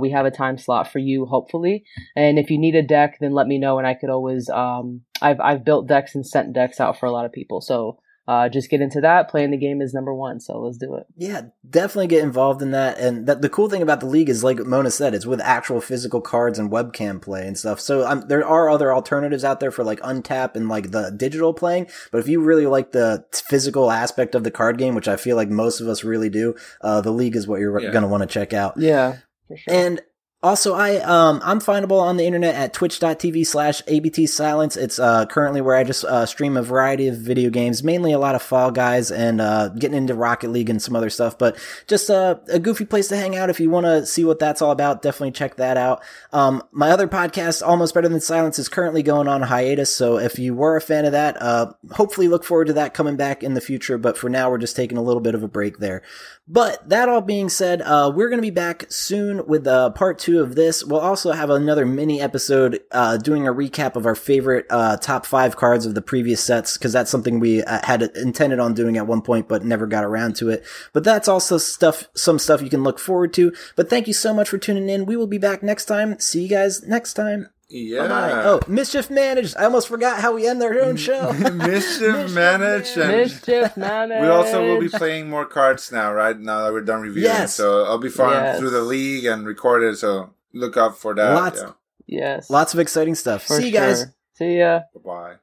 we have a time slot for you, hopefully. And if you need a deck, then let me know, and I could always I've built decks and sent decks out for a lot of people. So just get into that. Playing the game is number one, so let's do it. Yeah, definitely get involved in that. And the cool thing about the league is, like Mona said, it's with actual physical cards and webcam play and stuff. So there are other alternatives out there for like Untap and like the digital playing. But if you really like the physical aspect of the card game, which I feel like most of us really do, the league is what you're going to want to check out. Yeah, for sure. And also, I'm findable on the internet at twitch.tv/abtsilence. It's currently where I just stream a variety of video games, mainly a lot of Fall Guys and getting into Rocket League and some other stuff, but just a goofy place to hang out. If you want to see what that's all about, definitely check that out. My other podcast, Almost Better Than Silence, is currently going on hiatus, so if you were a fan of that, hopefully look forward to that coming back in the future, but for now, we're just taking a little bit of a break there. But that all being said, we're going to be back soon with part 2 of this. We'll also have another mini episode doing a recap of our favorite top 5 cards of the previous sets, because that's something we had intended on doing at one point but never got around to it. But that's also some stuff you can look forward to. But thank you so much for tuning in. We will be back next time. See you guys next time. Yeah. Bye-bye. Oh, Mischief Managed. I almost forgot how we end our own show. Mischief Managed. We also will be playing more cards now, right? Now that we're done reviewing. Yes. So I'll be farming through the league and recorded. So look out for that. Lots of exciting stuff. See you guys. See ya. Bye-bye.